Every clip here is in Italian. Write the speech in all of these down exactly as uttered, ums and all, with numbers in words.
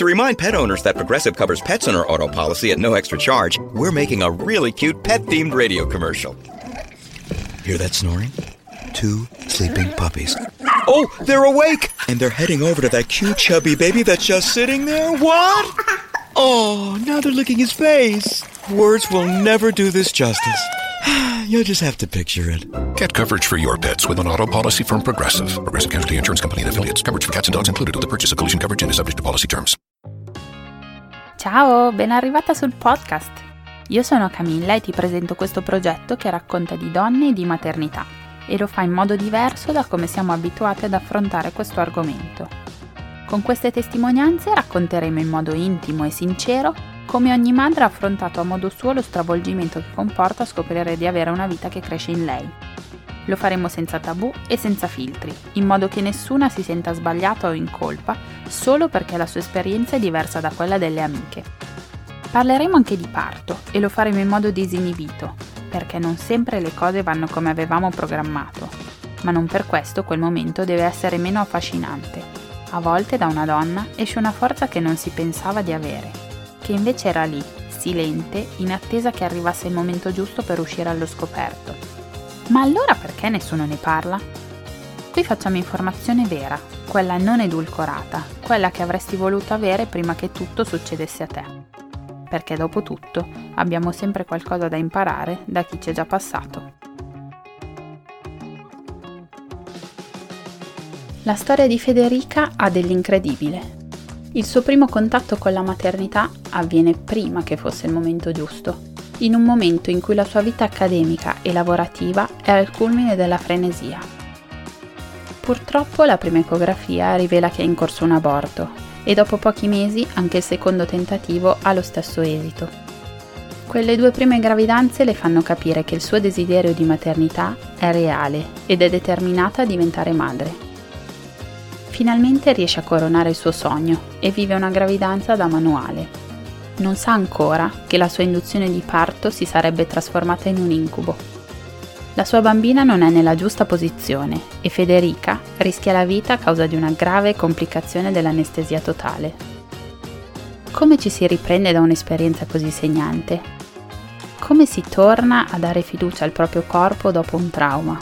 To remind pet owners that Progressive covers pets in our auto policy at no extra charge, we're making a really cute pet-themed radio commercial. Hear that snoring? Two sleeping puppies. Oh, they're awake! And they're heading over to that cute chubby baby that's just sitting there. What? Oh, now they're licking his face. Words will never do this justice. You'll just have to picture it. Get coverage for your pets with an auto policy from Progressive. Progressive Casualty Insurance Company and affiliates. Coverage for cats and dogs included with the purchase of collision coverage and is subject to policy terms. Ciao, ben arrivata sul podcast. Io sono Camilla e ti presento questo progetto che racconta di donne e di maternità e lo fa in modo diverso da come siamo abituati ad affrontare questo argomento. Con queste testimonianze racconteremo in modo intimo e sincero come ogni madre ha affrontato a modo suo lo stravolgimento che comporta scoprire di avere una vita che cresce in lei. Lo faremo senza tabù e senza filtri, in modo che nessuna si senta sbagliata o in colpa solo perché la sua esperienza è diversa da quella delle amiche. Parleremo anche di parto e lo faremo in modo disinibito, perché non sempre le cose vanno come avevamo programmato, ma non per questo quel momento deve essere meno affascinante. A volte da una donna esce una forza che non si pensava di avere, che invece era lì, silente, in attesa che arrivasse il momento giusto per uscire allo scoperto. Ma allora perché nessuno ne parla? Qui facciamo informazione vera, quella non edulcorata, quella che avresti voluto avere prima che tutto succedesse a te. Perché dopo tutto abbiamo sempre qualcosa da imparare da chi c'è già passato. La storia di Federica ha dell'incredibile. Il suo primo contatto con la maternità avviene prima che fosse il momento giusto, in un momento in cui la sua vita accademica e lavorativa è al culmine della frenesia. Purtroppo la prima ecografia rivela che è in corso un aborto e dopo pochi mesi anche il secondo tentativo ha lo stesso esito. Quelle due prime gravidanze le fanno capire che il suo desiderio di maternità è reale ed è determinata a diventare madre. Finalmente riesce a coronare il suo sogno e vive una gravidanza da manuale. Non sa ancora che la sua induzione di parto si sarebbe trasformata in un incubo. La sua bambina non è nella giusta posizione e Federica rischia la vita a causa di una grave complicazione dell'anestesia totale. Come ci si riprende da un'esperienza così segnante? Come si torna a dare fiducia al proprio corpo dopo un trauma?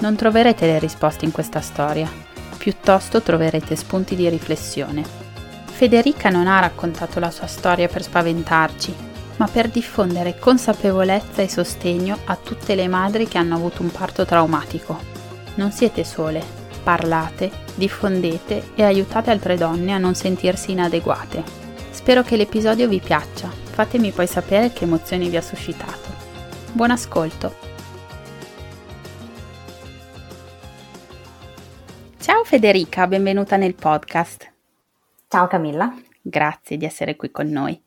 Non troverete le risposte in questa storia. Piuttosto troverete spunti di riflessione. Federica non ha raccontato la sua storia per spaventarci, ma per diffondere consapevolezza e sostegno a tutte le madri che hanno avuto un parto traumatico. Non siete sole, parlate, diffondete e aiutate altre donne a non sentirsi inadeguate. Spero che l'episodio vi piaccia, fatemi poi sapere che emozioni vi ha suscitato. Buon ascolto! Ciao Federica, benvenuta nel podcast. Ciao Camilla. Grazie di essere qui con noi.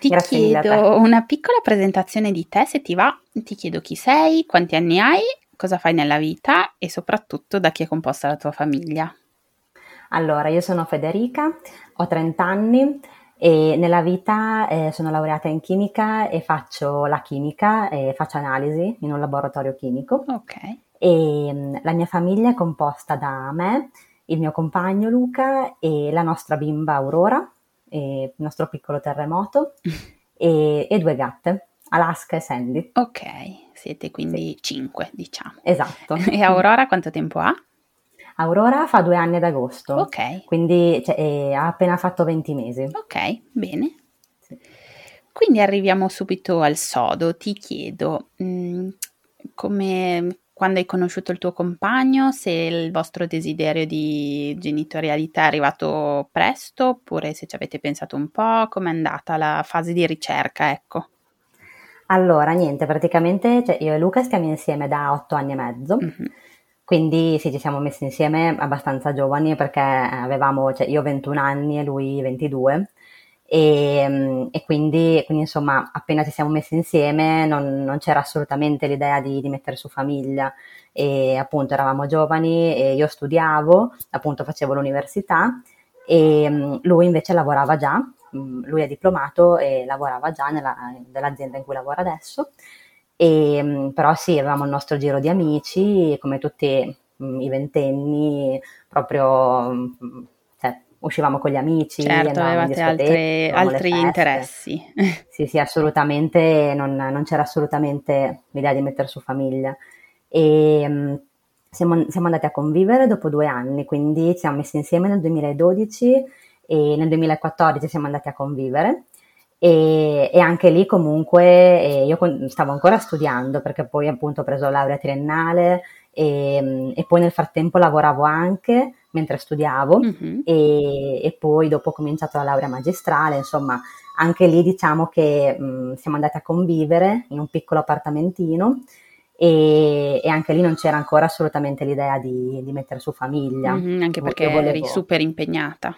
Ti Grazie chiedo una piccola presentazione di te, se ti va. Ti chiedo chi sei, quanti anni hai, cosa fai nella vita e soprattutto da chi è composta la tua famiglia. Allora, io sono Federica, ho trenta anni e nella vita eh, sono laureata in chimica e faccio la chimica e faccio analisi in un laboratorio chimico. Ok. E la mia famiglia è composta da me, il mio compagno Luca e la nostra bimba Aurora, e il nostro piccolo terremoto e, e due gatte, Alaska e Sandy. Ok, siete quindi sì. Cinque, diciamo. Esatto. E Aurora quanto tempo ha? Aurora fa due anni ad agosto, ok, quindi cioè, eh, ha appena fatto venti mesi. Ok, bene. Sì. Quindi arriviamo subito al sodo. Ti chiedo mh, come... quando hai conosciuto il tuo compagno, se il vostro desiderio di genitorialità è arrivato presto, oppure se ci avete pensato un po', com'è andata la fase di ricerca, ecco. Allora, niente, praticamente cioè, io e Luca stiamo insieme da otto anni e mezzo, mm-hmm. Quindi sì, ci siamo messi insieme abbastanza giovani, perché avevamo, cioè, io ventuno anni e lui ventidue, E, e quindi, quindi insomma appena ci siamo messi insieme non, non c'era assolutamente l'idea di, di mettere su famiglia e appunto eravamo giovani e io studiavo, appunto facevo l'università e lui invece lavorava già, lui è diplomato e lavorava già nella, nell'azienda in cui lavora adesso e, però sì, avevamo il nostro giro di amici come tutti i ventenni proprio... Cioè, uscivamo con gli amici, certo, avevate altre, altri interessi. Sì, sì, assolutamente, non, non c'era assolutamente l'idea di mettere su famiglia. E mh, siamo, siamo andati a convivere dopo due anni, quindi ci siamo messi insieme nel duemiladodici e nel duemilaquattordici siamo andati a convivere. E, e anche lì comunque eh, io stavo ancora studiando, perché poi appunto ho preso laurea triennale e, e poi nel frattempo lavoravo anche mentre studiavo, mm-hmm. e, e poi dopo ho cominciato la laurea magistrale, insomma anche lì diciamo che mh, siamo andati a convivere in un piccolo appartamentino e, e anche lì non c'era ancora assolutamente l'idea di, di mettere su famiglia. Mm-hmm, anche perché volevo... eri super impegnata.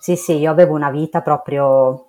Sì, sì, io avevo una vita proprio...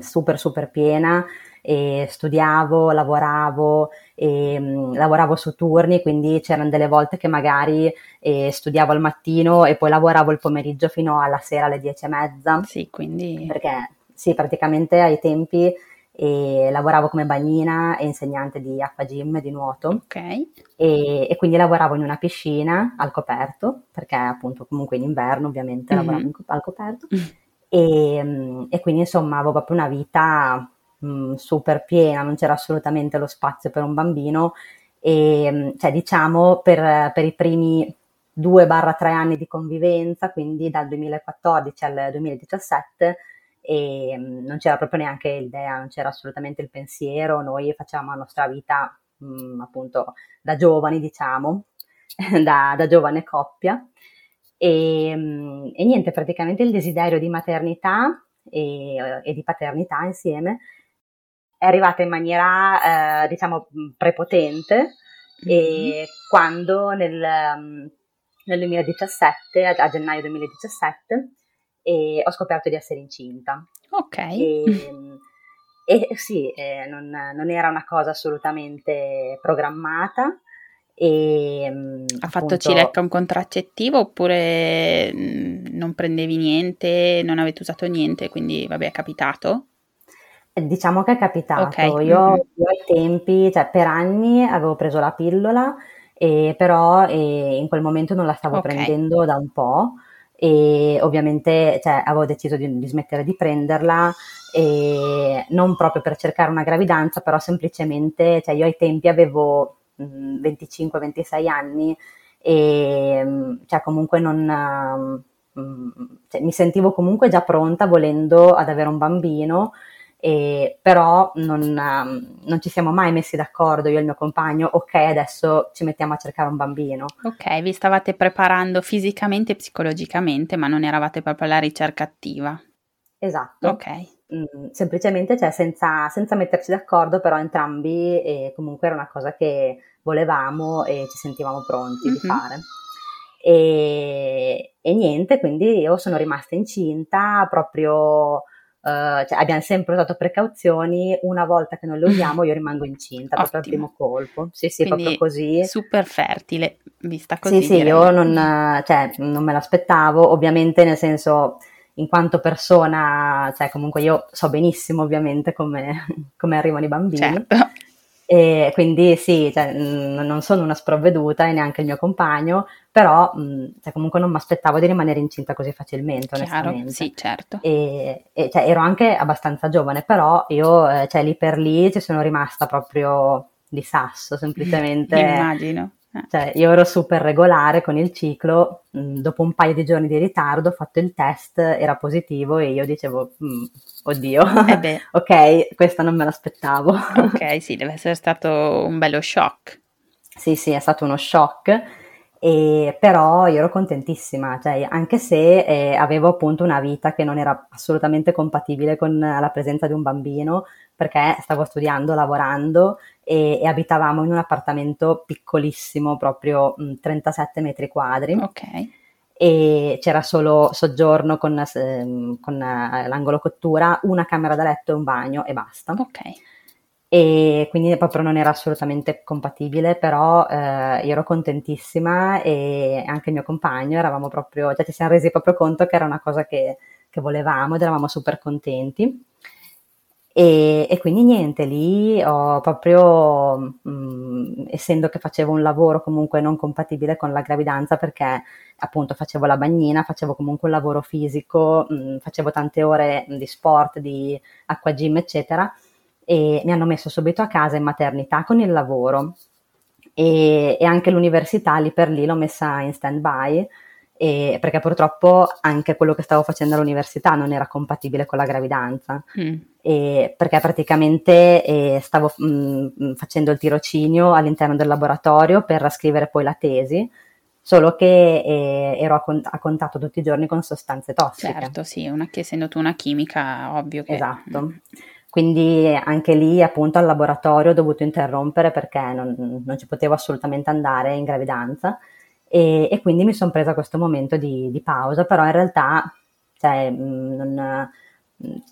super super piena, e studiavo, lavoravo e, mh, lavoravo su turni, quindi c'erano delle volte che magari eh, studiavo al mattino e poi lavoravo il pomeriggio fino alla sera alle dieci e mezza. Sì, quindi... perché sì, praticamente ai tempi eh, lavoravo come bagnina e insegnante di acqua gym, di nuoto, okay. e, e quindi lavoravo in una piscina al coperto, perché appunto comunque in inverno ovviamente mm-hmm. lavoravo in, al coperto. Mm-hmm. E, e quindi insomma avevo proprio una vita mh, super piena, non c'era assolutamente lo spazio per un bambino e cioè diciamo per, per i primi due barra tre anni di convivenza, quindi dal duemilaquattordici al duemiladiciassette e, mh, non c'era proprio neanche l'idea, non c'era assolutamente il pensiero, noi facevamo la nostra vita mh, appunto da giovani diciamo, da, da giovane coppia. E, e niente, praticamente il desiderio di maternità e, e di paternità insieme è arrivato in maniera eh, diciamo prepotente, mm-hmm. e quando nel, nel duemiladiciassette, a gennaio duemiladiciassette, e ho scoperto di essere incinta. Ok. E, e sì, eh, non, non era una cosa assolutamente programmata. E, ha fatto appunto, cilecca un contraccettivo oppure non prendevi niente, non avete usato niente, quindi vabbè, è capitato? Diciamo che è capitato, okay. io, mm-hmm. io ai tempi, cioè per anni avevo preso la pillola, e, però e, in quel momento non la stavo okay. prendendo da un po' e ovviamente cioè, avevo deciso di, di smettere di prenderla. E non proprio per cercare una gravidanza, però semplicemente cioè, io ai tempi avevo venticinque ventisei anni e cioè comunque non cioè, mi sentivo comunque già pronta volendo ad avere un bambino e, però non, non ci siamo mai messi d'accordo io e il mio compagno, ok adesso ci mettiamo a cercare un bambino. Ok, vi stavate preparando fisicamente e psicologicamente ma non eravate proprio alla ricerca attiva. Esatto. Ok. Semplicemente cioè senza, senza metterci d'accordo, però entrambi eh, comunque era una cosa che volevamo e ci sentivamo pronti, mm-hmm. di fare e, e niente, quindi io sono rimasta incinta proprio eh, cioè abbiamo sempre usato precauzioni, una volta che non le usiamo io rimango incinta proprio al primo colpo. Sì sì, quindi proprio così, super fertile vista così. Sì sì, io non, cioè, non me l'aspettavo ovviamente, nel senso in quanto persona, cioè comunque io so benissimo ovviamente come, come arrivano i bambini, certo. E quindi sì, cioè, n- non sono una sprovveduta e neanche il mio compagno, però mh, cioè, comunque non mi aspettavo di rimanere incinta così facilmente, chiaro, onestamente. Sì, certo. E, e cioè, ero anche abbastanza giovane, però io eh, cioè, lì per lì ci sono rimasta proprio di sasso, semplicemente. Immagino. Cioè, io ero super regolare con il ciclo, dopo un paio di giorni di ritardo ho fatto il test, era positivo e io dicevo, oddio, eh ok, questa non me l'aspettavo. Ok, sì, deve essere stato un bello shock. Sì, sì, è stato uno shock, e, però io ero contentissima, cioè, anche se eh, avevo appunto una vita che non era assolutamente compatibile con la presenza di un bambino, perché stavo studiando, lavorando e, e abitavamo in un appartamento piccolissimo, proprio trentasette metri quadri. Ok. E c'era solo soggiorno con, con l'angolo cottura, una camera da letto e un bagno e basta. Ok. E quindi proprio non era assolutamente compatibile, però eh, io ero contentissima e anche il mio compagno, eravamo proprio, cioè ci siamo resi proprio conto che era una cosa che, che volevamo ed eravamo super contenti. E, e quindi niente, lì ho proprio, mh, essendo che facevo un lavoro comunque non compatibile con la gravidanza, perché appunto facevo la bagnina, facevo comunque un lavoro fisico, mh, facevo tante ore di sport, di acqua gym eccetera, e mi hanno messo subito a casa in maternità con il lavoro, e, e anche l'università lì per lì l'ho messa in stand by, e perché purtroppo anche quello che stavo facendo all'università non era compatibile con la gravidanza, mm. e perché praticamente eh, stavo mh, facendo il tirocinio all'interno del laboratorio per scrivere poi la tesi, solo che eh, ero a, con- a contatto tutti i giorni con sostanze tossiche. Certo, sì, una, che essendo tu una chimica, ovvio che… Esatto. Mm. Quindi anche lì appunto al laboratorio ho dovuto interrompere perché non, non ci potevo assolutamente andare in gravidanza. E, e quindi mi sono presa questo momento di, di pausa, però in realtà cioè, non,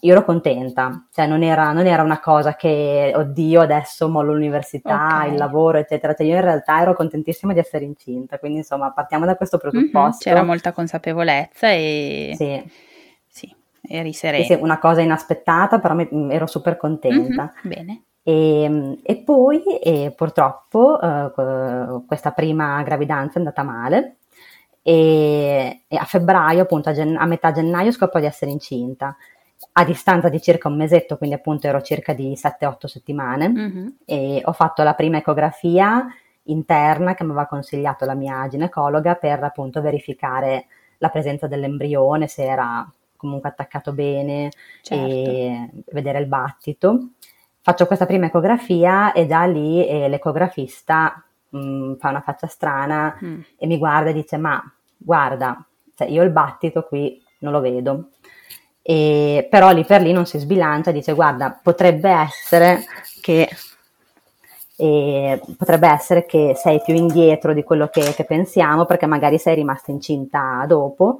io ero contenta, cioè non era, non era una cosa che oddio adesso mollo l'università, okay. il lavoro eccetera, cioè, io in realtà ero contentissima di essere incinta, quindi insomma partiamo da questo presupposto. Mm-hmm, c'era molta consapevolezza e… Sì. Eri serena. Sì, una cosa inaspettata, però mi, ero super contenta. Mm-hmm, bene. E, e poi e purtroppo eh, questa prima gravidanza è andata male e, e a febbraio, appunto a, gen- a metà gennaio scopro di essere incinta. A distanza di circa un mesetto, quindi appunto ero circa di sette otto settimane, mm-hmm. e ho fatto la prima ecografia interna che mi aveva consigliato la mia ginecologa per appunto verificare la presenza dell'embrione, se era comunque attaccato bene, certo. e vedere il battito. Faccio questa prima ecografia e già lì eh, l'ecografista mh, fa una faccia strana mm. e mi guarda e dice: ma guarda, cioè io il battito qui non lo vedo. E, però lì per lì non si sbilancia, dice: guarda, potrebbe essere che eh, potrebbe essere che sei più indietro di quello che, che pensiamo, perché magari sei rimasta incinta dopo.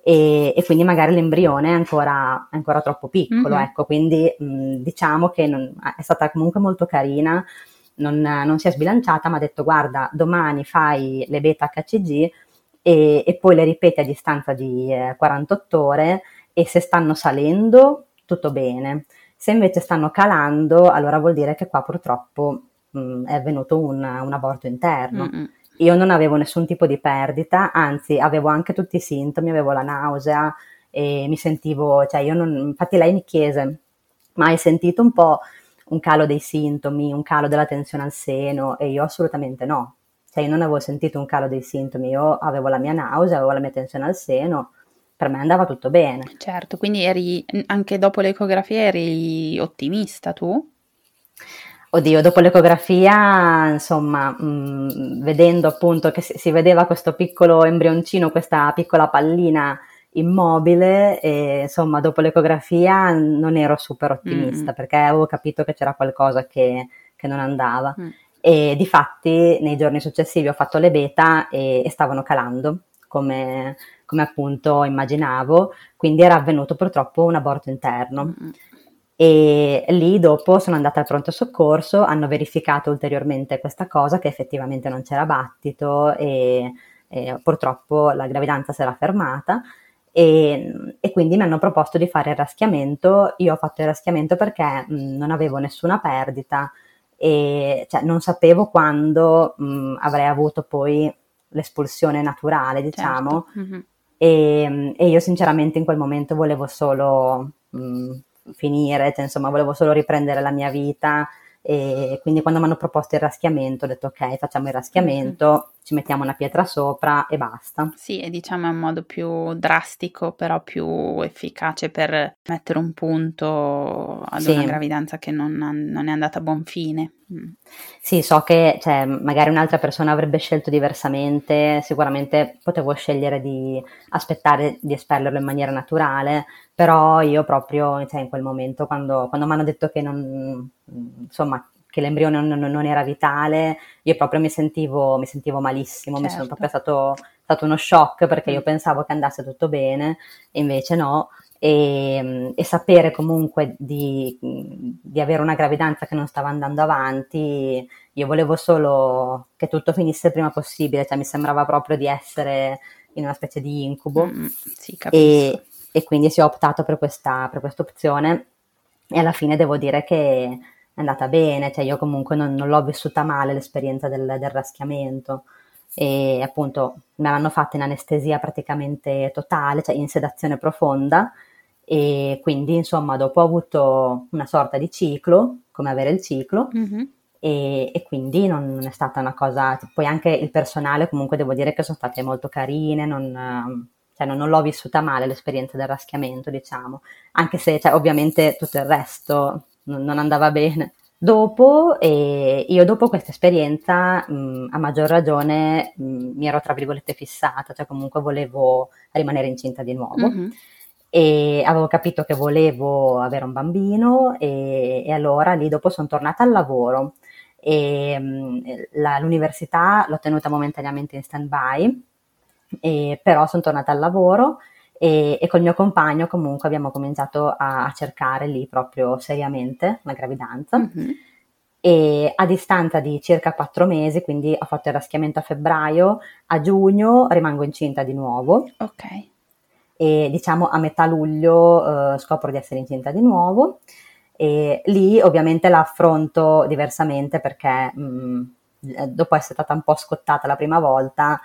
E, e quindi magari l'embrione è ancora, ancora troppo piccolo, mm-hmm. ecco, quindi mh, diciamo che non, è stata comunque molto carina, non, non si è sbilanciata, ma ha detto: guarda, domani fai le beta H C G e, e poi le ripeti a distanza di eh, quarantotto ore, e se stanno salendo tutto bene, se invece stanno calando allora vuol dire che qua purtroppo mh, è avvenuto un, un aborto interno. Mm-hmm. Io non avevo nessun tipo di perdita, anzi avevo anche tutti i sintomi, avevo la nausea e mi sentivo, cioè io non, infatti lei mi chiese: ma hai sentito un po' un calo dei sintomi, un calo della tensione al seno? E io assolutamente no, cioè io non avevo sentito un calo dei sintomi, io avevo la mia nausea, avevo la mia tensione al seno, per me andava tutto bene. Certo, quindi eri, anche dopo l'ecografia eri ottimista tu? Oddio, dopo l'ecografia, insomma, mh, vedendo appunto che si, si vedeva questo piccolo embrioncino, questa piccola pallina immobile, e, insomma, dopo l'ecografia non ero super ottimista, mm. perché avevo capito che c'era qualcosa che, che non andava. Mm. E difatti nei giorni successivi ho fatto le beta e, e stavano calando, come, come appunto immaginavo, quindi era avvenuto purtroppo un aborto interno. Mm. E lì dopo sono andata al pronto soccorso, hanno verificato ulteriormente questa cosa, che effettivamente non c'era battito e, e purtroppo la gravidanza si era fermata, e, e quindi mi hanno proposto di fare il raschiamento. Io ho fatto il raschiamento perché mh, non avevo nessuna perdita e cioè, non sapevo quando mh, avrei avuto poi l'espulsione naturale, diciamo, certo. mm-hmm. e, e io sinceramente in quel momento volevo solo... Mh, finire, cioè, insomma volevo solo riprendere la mia vita, e quindi quando mi hanno proposto il raschiamento ho detto: ok, facciamo il raschiamento, mm-hmm. ci mettiamo una pietra sopra e basta. Sì, e diciamo è un modo più drastico però più efficace per mettere un punto ad sì. una gravidanza che non, non è andata a buon fine. Mm. Sì, so che cioè, magari un'altra persona avrebbe scelto diversamente, sicuramente potevo scegliere di aspettare di espellerlo in maniera naturale, però io proprio cioè, in quel momento quando, quando mi hanno detto che non insomma che l'embrione non, non era vitale, io proprio mi sentivo, mi sentivo malissimo, certo. mi sono proprio stato, stato uno shock, perché io pensavo che andasse tutto bene, invece no, e, e sapere comunque di, di avere una gravidanza che non stava andando avanti, io volevo solo che tutto finisse il prima possibile, cioè mi sembrava proprio di essere in una specie di incubo, mm, sì, capisco. E, e quindi si ho optato per questa, per questa opzione. e alla fine devo dire che è andata bene, cioè io comunque non, non l'ho vissuta male l'esperienza del, del raschiamento, e appunto me l'hanno fatta in anestesia praticamente totale, cioè in sedazione profonda, e quindi insomma dopo ho avuto una sorta di ciclo, come avere il ciclo, mm-hmm. e, e quindi non, non è stata una cosa, poi anche il personale comunque devo dire che sono state molto carine, non... Cioè, non, non l'ho vissuta male l'esperienza del raschiamento, diciamo, anche se cioè, ovviamente tutto il resto non, non andava bene. Dopo, e io dopo questa esperienza, mh, a maggior ragione, mh, mi ero tra virgolette fissata, cioè comunque volevo rimanere incinta di nuovo, mm-hmm. e avevo capito che volevo avere un bambino, e, e allora lì dopo sono tornata al lavoro, e mh, la, l'università l'ho tenuta momentaneamente in stand-by, E però sono tornata al lavoro e, e col mio compagno comunque abbiamo cominciato a, a cercare lì proprio seriamente la gravidanza, mm-hmm. e a distanza di circa quattro mesi, quindi ho fatto il raschiamento a febbraio, a giugno rimango incinta di nuovo, okay. e diciamo a metà luglio eh, scopro di essere incinta di nuovo, e lì ovviamente la affronto diversamente perché mh, dopo essere stata un po' scottata la prima volta,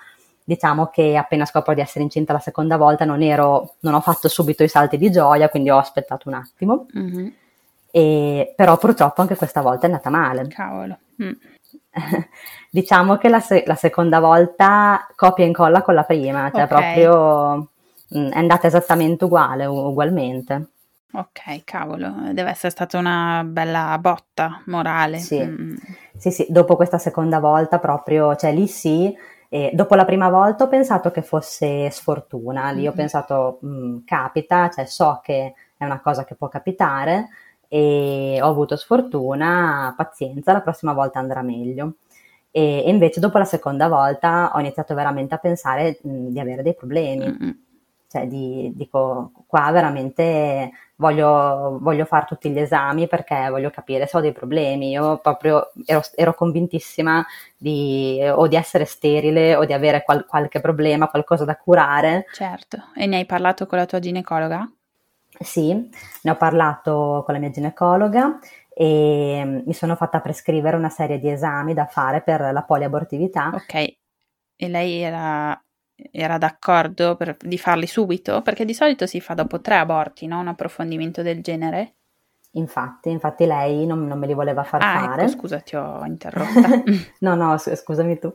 diciamo che appena scopro di essere incinta la seconda volta non ero, non ho fatto subito i salti di gioia, quindi ho aspettato un attimo, mm-hmm. e, però purtroppo anche questa volta è andata male. Cavolo. Mm. Diciamo che la, se- la seconda volta copia e incolla con la prima, cioè okay. proprio mh, è andata esattamente uguale, u- ugualmente. Ok, cavolo, deve essere stata una bella botta morale. Sì, mm. sì, sì, dopo questa seconda volta proprio, cioè lì sì, E dopo la prima volta ho pensato che fosse sfortuna, lì ho pensato mh, capita, cioè so che è una cosa che può capitare e ho avuto sfortuna, pazienza, la prossima volta andrà meglio. E, e invece dopo la seconda volta ho iniziato veramente a pensare mh, di avere dei problemi, mm-hmm. cioè di, dico qua veramente voglio, voglio fare tutti gli esami perché voglio capire se ho dei problemi, io proprio ero, ero convintissima di, o di essere sterile o di avere qual, qualche problema, qualcosa da curare. Certo, e ne hai parlato con la tua ginecologa? Sì, ne ho parlato con la mia ginecologa e mi sono fatta prescrivere una serie di esami da fare per la poliabortività. Ok, e lei era... era d'accordo per, di farli subito? Perché di solito si fa dopo tre aborti, no? Un approfondimento del genere? Infatti, infatti lei non, non me li voleva far ah, fare. Ah, ecco, scusa, ti ho interrotta. no, no, scusami tu.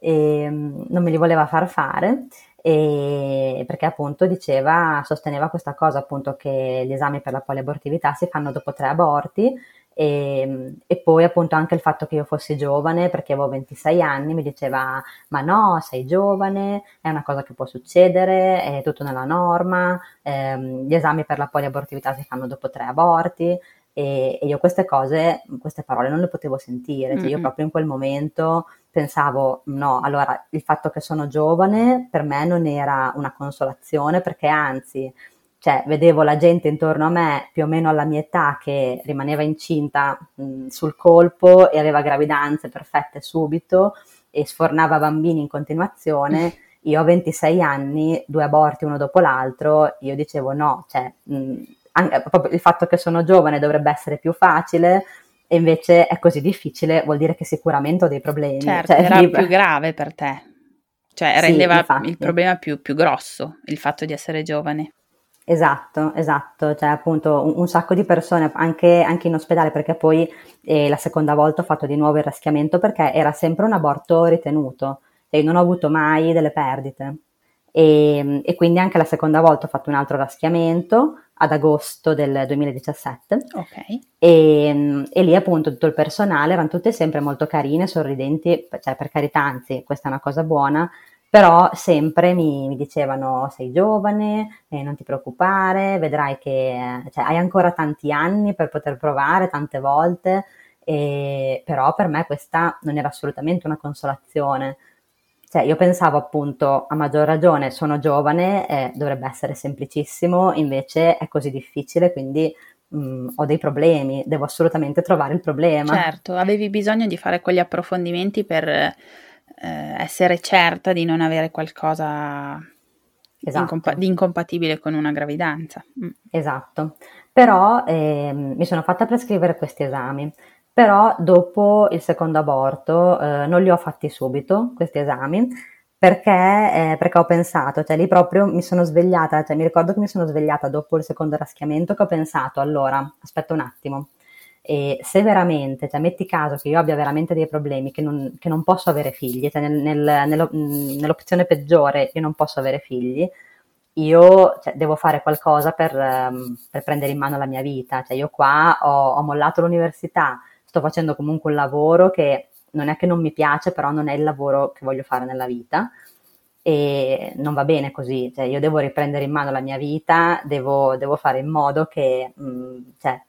E, non me li voleva far fare e, perché appunto diceva, sosteneva questa cosa appunto che gli esami per la poliabortività si fanno dopo tre aborti E, e poi appunto anche il fatto che io fossi giovane, perché avevo ventisei anni, mi diceva ma no, sei giovane, è una cosa che può succedere, è tutto nella norma, ehm, gli esami per la poliabortività si fanno dopo tre aborti e, e io queste cose, queste parole non le potevo sentire, cioè io proprio in quel momento pensavo no, allora il fatto che sono giovane per me non era una consolazione, perché anzi cioè vedevo la gente intorno a me più o meno alla mia età che rimaneva incinta mh, sul colpo e aveva gravidanze perfette subito e sfornava bambini in continuazione, io ho ventisei anni, due aborti uno dopo l'altro, io dicevo no, cioè mh, anche, proprio il fatto che sono giovane dovrebbe essere più facile e invece è così difficile, vuol dire che sicuramente ho dei problemi. Certo, cioè, era lì... più grave per te, cioè rendeva sì, il problema più, più grosso il fatto di essere giovane. Esatto, esatto, cioè appunto un, un sacco di persone anche, anche in ospedale, perché poi eh, la seconda volta ho fatto di nuovo il raschiamento perché era sempre un aborto ritenuto e non ho avuto mai delle perdite e, e quindi anche la seconda volta ho fatto un altro raschiamento ad agosto del duemiladiciassette, okay. e, e lì appunto tutto il personale erano tutte sempre molto carine, sorridenti, cioè per carità, anzi questa è una cosa buona, però sempre mi, mi dicevano sei giovane, eh, non ti preoccupare, vedrai che cioè, hai ancora tanti anni per poter provare tante volte, e, però per me questa non era assolutamente una consolazione. Cioè io pensavo appunto a maggior ragione sono giovane, eh, dovrebbe essere semplicissimo, invece è così difficile, quindi mh, ho dei problemi, devo assolutamente trovare il problema. Certo, avevi bisogno di fare quegli approfondimenti per... essere certa di non avere qualcosa esatto. incompa- di incompatibile con una gravidanza. Mm. Esatto, Però eh, mi sono fatta prescrivere questi esami, però dopo il secondo aborto eh, non li ho fatti subito questi esami, perché, eh, perché ho pensato, cioè lì proprio mi sono svegliata, cioè mi ricordo che mi sono svegliata dopo il secondo raschiamento, che ho pensato, allora, aspetta un attimo, e se veramente, cioè metti caso che io abbia veramente dei problemi, che non, che non posso avere figli, cioè nel, nel, nello, nell'opzione peggiore io non posso avere figli, io cioè, devo fare qualcosa per, per prendere in mano la mia vita, cioè io qua ho, ho mollato l'università, sto facendo comunque un lavoro che non è che non mi piace, però non è il lavoro che voglio fare nella vita e non va bene così, cioè io devo riprendere in mano la mia vita, devo, devo fare in modo che, mh, cioè,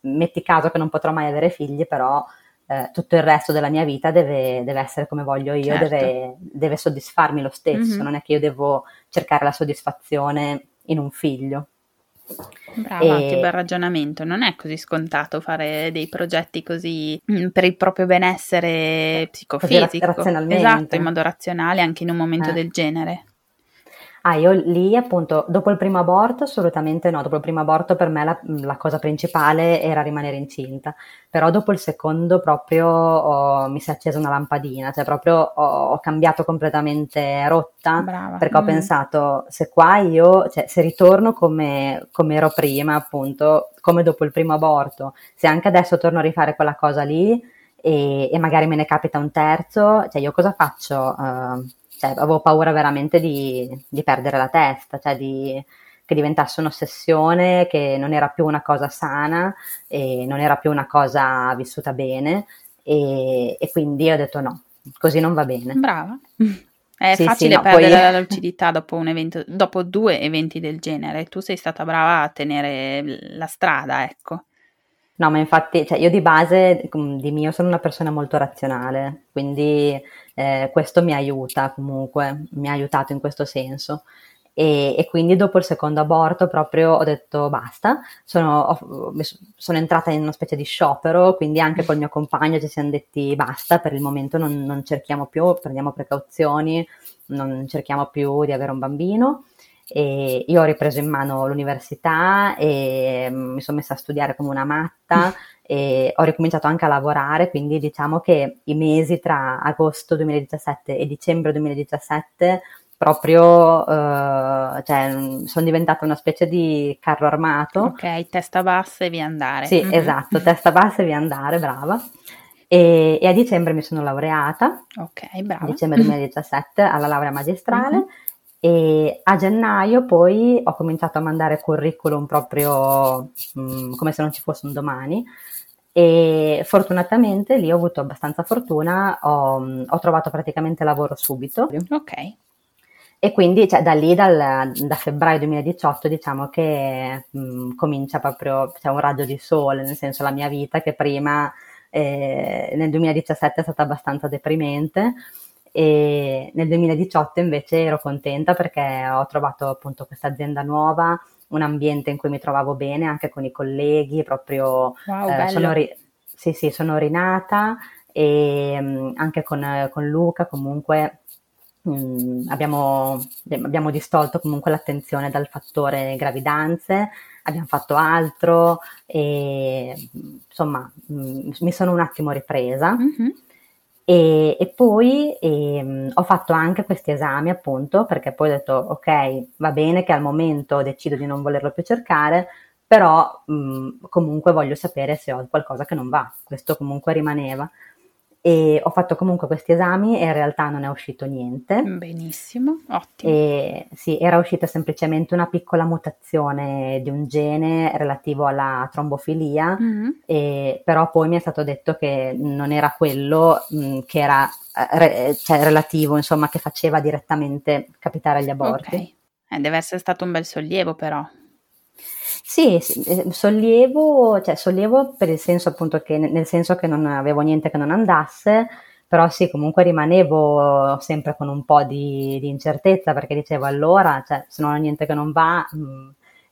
metti caso che non potrò mai avere figli, però eh, tutto il resto della mia vita deve, deve essere come voglio io, certo. deve, deve soddisfarmi lo stesso, mm-hmm. non è che io devo cercare la soddisfazione in un figlio. Brava, e... che bel ragionamento, non è così scontato fare dei progetti così mh, per il proprio benessere psicofisico, razionalmente. Esatto, in modo razionale anche in un momento eh. del genere. Ah, io lì appunto, dopo il primo aborto assolutamente no, dopo il primo aborto per me la, la cosa principale era rimanere incinta, però dopo il secondo proprio oh, mi si è accesa una lampadina, cioè proprio ho, ho cambiato completamente rotta, Brava. Perché ho mm. pensato, se qua io, cioè se ritorno come, come ero prima appunto, come dopo il primo aborto, se anche adesso torno a rifare quella cosa lì e, e magari me ne capita un terzo, cioè io cosa faccio? Uh, Cioè, avevo paura veramente di, di perdere la testa, cioè di, che diventasse un'ossessione, che non era più una cosa sana, e non era più una cosa vissuta bene, e, e quindi ho detto no, così non va bene. Brava, è sì, facile sì, no, perdere poi... la lucidità dopo un evento, dopo due eventi del genere, tu sei stata brava a tenere la strada, ecco. No, ma infatti, cioè, io di base, di mio, sono una persona molto razionale, quindi eh, questo mi aiuta comunque, mi ha aiutato in questo senso. E, e quindi dopo il secondo aborto proprio ho detto basta, sono, ho, sono entrata in una specie di sciopero, quindi anche col mio compagno ci siamo detti basta, per il momento non, non cerchiamo più, prendiamo precauzioni, non cerchiamo più di avere un bambino. E io ho ripreso in mano l'università e mi sono messa a studiare come una matta e ho ricominciato anche a lavorare, quindi diciamo che i mesi tra agosto duemiladiciassette e dicembre duemiladiciassette proprio eh, cioè, sono diventata una specie di carro armato. Ok, testa bassa e via andare. Sì, mm-hmm. esatto, testa bassa e via andare, brava. E, e a dicembre mi sono laureata, ok, brava. Dicembre duemiladiciassette alla laurea magistrale. Mm-hmm. E a gennaio poi ho cominciato a mandare curriculum proprio mh, come se non ci fosse un domani e fortunatamente lì ho avuto abbastanza fortuna, ho, ho trovato praticamente lavoro subito. Ok. E quindi cioè, da lì, dal, da febbraio duemiladiciotto diciamo che mh, comincia proprio cioè, un raggio di sole, nel senso la mia vita che prima eh, nel duemiladiciassette è stata abbastanza deprimente. E nel duemiladiciotto invece ero contenta perché ho trovato appunto questa azienda nuova, un ambiente in cui mi trovavo bene anche con i colleghi, proprio wow, eh, sono ri- sì, sì, sono rinata e mh, anche con, con Luca comunque mh, abbiamo, abbiamo distolto comunque l'attenzione dal fattore gravidanze, abbiamo fatto altro e insomma mh, mi sono un attimo ripresa. Mm-hmm. E, e poi e, ho fatto anche questi esami appunto perché poi ho detto ok va bene che al momento decido di non volerlo più cercare però mh, comunque voglio sapere se ho qualcosa che non va, questo comunque rimaneva e ho fatto comunque questi esami e in realtà non è uscito niente. Benissimo, ottimo. E, sì, era uscita semplicemente una piccola mutazione di un gene relativo alla trombofilia, mm-hmm. e, però poi mi è stato detto che non era quello mh, che era re, cioè, relativo, insomma, che faceva direttamente capitare gli aborti. Okay. Eh, deve essere stato un bel sollievo però. Sì, sollievo, cioè sollievo per il senso appunto che nel senso che non avevo niente che non andasse, però sì, comunque rimanevo sempre con un po' di, di incertezza perché dicevo allora, cioè, se non ho niente che non va,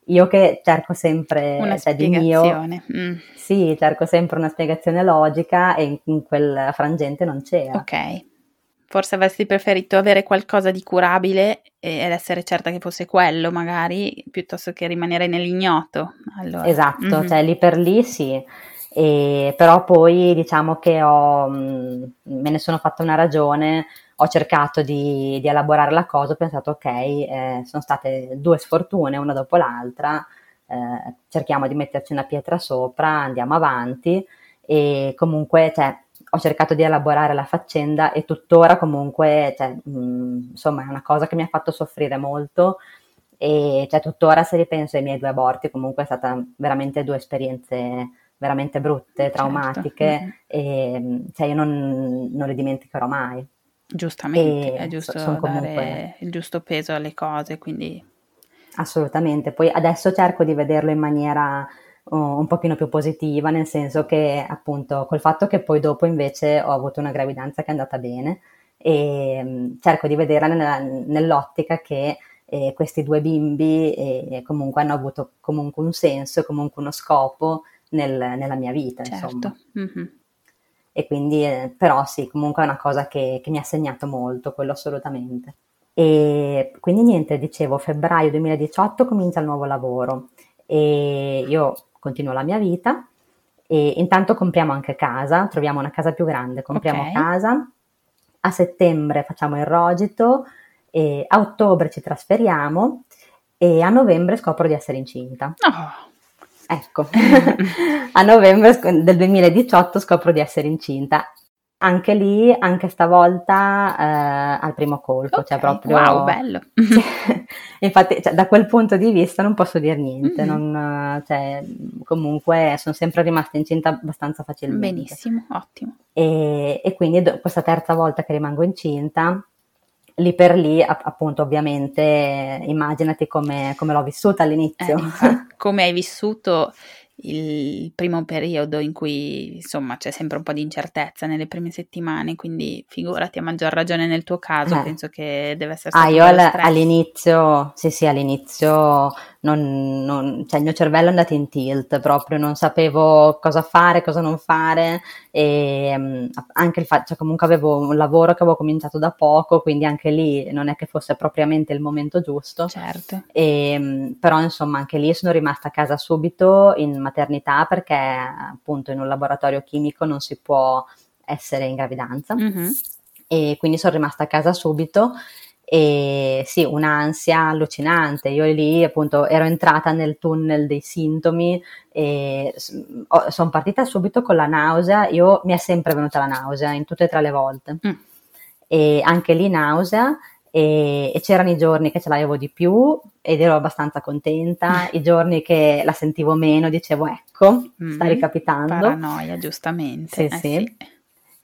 io che cerco sempre una cioè, spiegazione. Di mio, mm. Sì, cerco sempre una spiegazione logica e in, in quel frangente non c'era. Ok. Forse avresti preferito avere qualcosa di curabile ed essere certa che fosse quello, magari, piuttosto che rimanere nell'ignoto. Allora. Esatto, mm-hmm. Cioè lì per lì sì. E, però poi diciamo che ho, me ne sono fatta una ragione, ho cercato di, di elaborare la cosa, ho pensato ok, eh, sono state due sfortune, una dopo l'altra, eh, cerchiamo di metterci una pietra sopra, andiamo avanti e comunque cioè, ho cercato di elaborare la faccenda e tuttora comunque cioè, mh, insomma è una cosa che mi ha fatto soffrire molto e cioè, tuttora se ripenso ai miei due aborti comunque è stata veramente due esperienze veramente brutte, traumatiche, certo. E cioè io non, non le dimenticherò mai. Giustamente, e è giusto dare comunque... il giusto peso alle cose, quindi... Assolutamente, poi adesso cerco di vederlo in maniera uh, un pochino più positiva, nel senso che appunto col fatto che poi dopo invece ho avuto una gravidanza che è andata bene e um, cerco di vederla nella, nell'ottica che eh, questi due bimbi eh, comunque hanno avuto comunque un senso, comunque uno scopo Nel, nella mia vita, certo. Insomma, mm-hmm. E quindi eh, però sì, comunque è una cosa che, che mi ha segnato molto, quello assolutamente. E quindi niente, dicevo, febbraio duemiladiciotto comincia il nuovo lavoro e io continuo la mia vita e intanto compriamo anche casa, troviamo una casa più grande, compriamo okay. casa, a settembre facciamo il rogito, e a ottobre ci trasferiamo e a novembre scopro di essere incinta. Oh. Ecco, a novembre del duemiladiciotto scopro di essere incinta. Anche lì, anche stavolta eh, al primo colpo, okay, cioè proprio. Wow, bello! Infatti, cioè, da quel punto di vista non posso dire niente. Mm-hmm. Non, cioè, comunque sono sempre rimasta incinta abbastanza facilmente. Benissimo, ottimo. E, e quindi do, questa terza volta che rimango incinta. Lì per lì, appunto, ovviamente, immaginati come, come l'ho vissuta all'inizio. Eh, come hai vissuto il primo periodo in cui, insomma, c'è sempre un po' di incertezza nelle prime settimane, quindi figurati, a maggior ragione nel tuo caso, eh. penso che deve essere stato ah, io all- all'inizio, sì sì, all'inizio, non, non, cioè il mio cervello è andato in tilt, proprio non sapevo cosa fare, cosa non fare, e anche il fa- cioè comunque avevo un lavoro che avevo cominciato da poco, quindi anche lì non è che fosse propriamente il momento giusto. Certo. E, però insomma anche lì sono rimasta a casa subito in maternità perché appunto in un laboratorio chimico non si può essere in gravidanza, mm-hmm. E quindi sono rimasta a casa subito e sì, un'ansia allucinante, io lì appunto ero entrata nel tunnel dei sintomi e ho, sono partita subito con la nausea, io mi è sempre venuta la nausea in tutte e tre le volte, mm. E anche lì nausea E, e c'erano i giorni che ce l'avevo di più ed ero abbastanza contenta, i giorni che la sentivo meno dicevo ecco, mm, sta ricapitando. Paranoia, giustamente. Sì, eh, sì. Sì.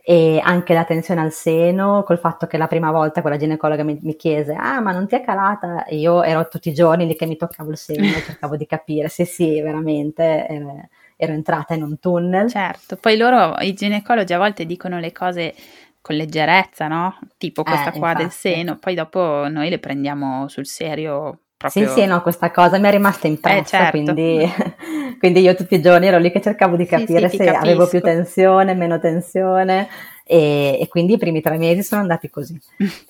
E anche la tensione al seno, col fatto che la prima volta quella ginecologa mi, mi chiese ah ma non ti è calata? E io ero tutti i giorni lì che mi toccavo il seno, cercavo di capire, sì sì, veramente... Eh, ero entrata in un tunnel. Certo, poi loro, i ginecologi a volte dicono le cose con leggerezza, no? Tipo questa eh, qua infatti. Del seno, poi dopo noi le prendiamo sul serio proprio. Sì, sì, no, questa cosa mi è rimasta impressa, eh, certo. quindi, quindi io tutti i giorni ero lì che cercavo di capire sì, sì, se capisco. Avevo più tensione, meno tensione e, e quindi i primi tre mesi sono andati così.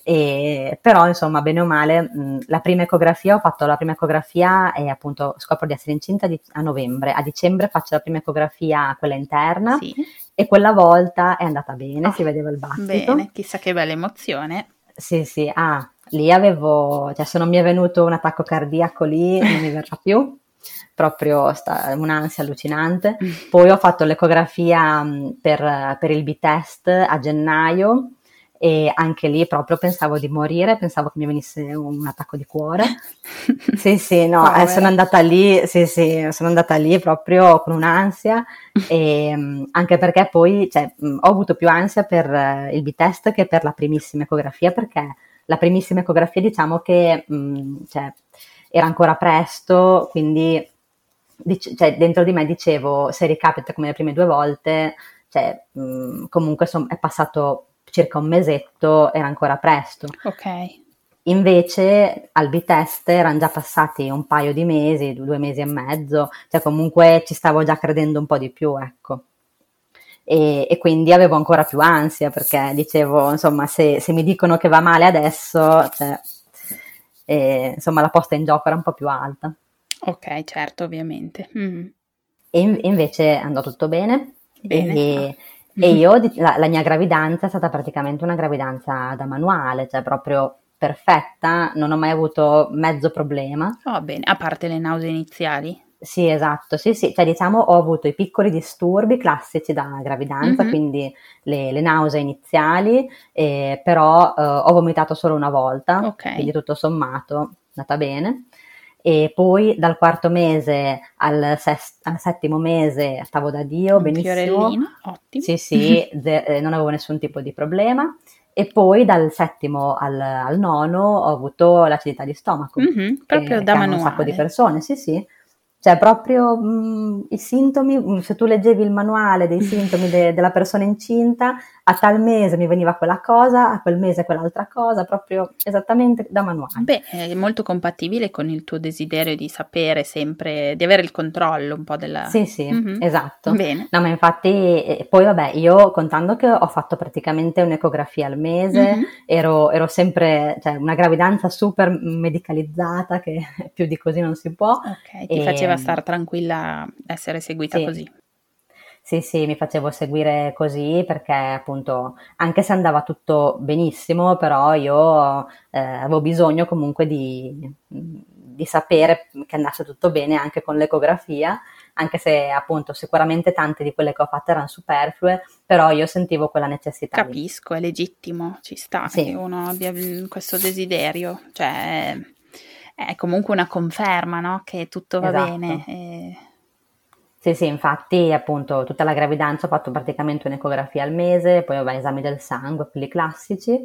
E, però insomma, bene o male, mh, la prima ecografia, ho fatto la prima ecografia e appunto scopro di essere incinta di, a novembre, a dicembre faccio la prima ecografia, quella interna. Sì. E quella volta è andata bene, oh, si vedeva il battito. Bene, chissà che bella emozione. Sì, sì, ah, lì avevo, cioè se non mi è venuto un attacco cardiaco lì non mi verrà più, proprio sta, un'ansia allucinante. Mm. Poi ho fatto l'ecografia per, per il B-test a gennaio e anche lì proprio pensavo di morire, pensavo che mi venisse un attacco di cuore. Sì, sì, no, oh, eh, sono andata lì, sì, sì, sono andata lì proprio con un'ansia e anche perché poi, cioè, ho avuto più ansia per il B-test che per la primissima ecografia perché la primissima ecografia diciamo che, mh, cioè, era ancora presto, quindi dic- cioè, dentro di me dicevo se ricapita come le prime due volte, cioè, mh, comunque son- è passato circa un mesetto, era ancora presto. Ok. Invece al B-test erano già passati un paio di mesi, due mesi e mezzo, cioè comunque ci stavo già credendo un po' di più, ecco. e, e quindi avevo ancora più ansia, perché dicevo, insomma, se, se mi dicono che va male adesso, cioè, eh, insomma, la posta in gioco era un po' più alta. Ok, certo, ovviamente. Mm. E in, invece andò tutto bene. Bene. E, e io, la, la mia gravidanza è stata praticamente una gravidanza da manuale, cioè proprio perfetta, non ho mai avuto mezzo problema. Va oh, bene, a parte le nausee iniziali. Sì, esatto, sì, sì, cioè diciamo ho avuto i piccoli disturbi classici da gravidanza, mm-hmm. quindi le, le nausee iniziali, eh, però eh, ho vomitato solo una volta, okay. Quindi tutto sommato è andata bene. E poi dal quarto mese al, sest- al settimo mese stavo da Dio, un benissimo. Ottimo. Sì, sì, de- eh, non avevo nessun tipo di problema. E poi dal settimo al, al nono ho avuto l'acidità di stomaco. Mm-hmm, proprio che, da che manuale. Un sacco di persone, sì, sì. Cioè proprio mh, i sintomi, se tu leggevi il manuale dei sintomi de- della persona incinta, a tal mese mi veniva quella cosa, a quel mese quell'altra cosa, proprio esattamente da manuale. Beh, è molto compatibile con il tuo desiderio di sapere sempre, di avere il controllo un po' della... Sì, sì, mm-hmm. Esatto. Bene. No, ma infatti, poi vabbè, io contando che ho fatto praticamente un'ecografia al mese, mm-hmm. ero, ero sempre, cioè una gravidanza super medicalizzata, che più di così non si può. Ok, ti e... faceva a star tranquilla, essere seguita sì. Così. Sì, sì, mi facevo seguire così perché appunto anche se andava tutto benissimo, però io eh, avevo bisogno comunque di, di sapere che andasse tutto bene anche con l'ecografia, anche se appunto sicuramente tante di quelle che ho fatto erano superflue, però io sentivo quella necessità. Capisco, lì. È legittimo, ci sta sì. Che uno abbia questo desiderio, cioè... È comunque una conferma, no? Che tutto va esatto. Bene. E... Sì, sì, infatti appunto tutta la gravidanza ho fatto praticamente un'ecografia al mese, poi vabbè, esami del sangue, quelli classici,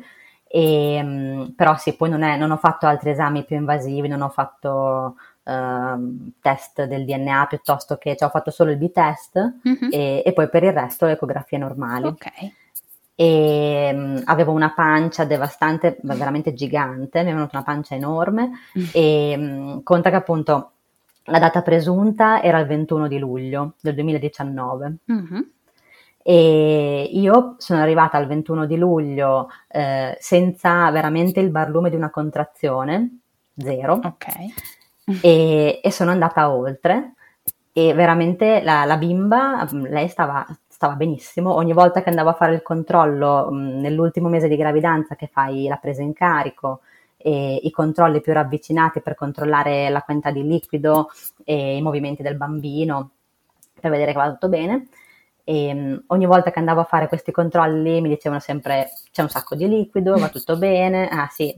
e, però sì, poi non, è, non ho fatto altri esami più invasivi, non ho fatto eh, test del D N A piuttosto che, cioè ho fatto solo il B-test mm-hmm. e, e poi per il resto ecografie normali. Ok. E um, avevo una pancia devastante, veramente gigante, mi è venuta una pancia enorme mm. e um, conta che appunto la data presunta era il ventuno di luglio del duemiladiciannove mm-hmm. e io sono arrivata al ventuno di luglio eh, senza veramente il barlume di una contrazione, zero, okay. e, e sono andata oltre e veramente la, la bimba, lei stava... stava benissimo, ogni volta che andavo a fare il controllo mh, nell'ultimo mese di gravidanza che fai la presa in carico e i controlli più ravvicinati per controllare la quantità di liquido e i movimenti del bambino per vedere che va tutto bene e, mh, ogni volta che andavo a fare questi controlli mi dicevano sempre c'è un sacco di liquido, va tutto bene, ah sì,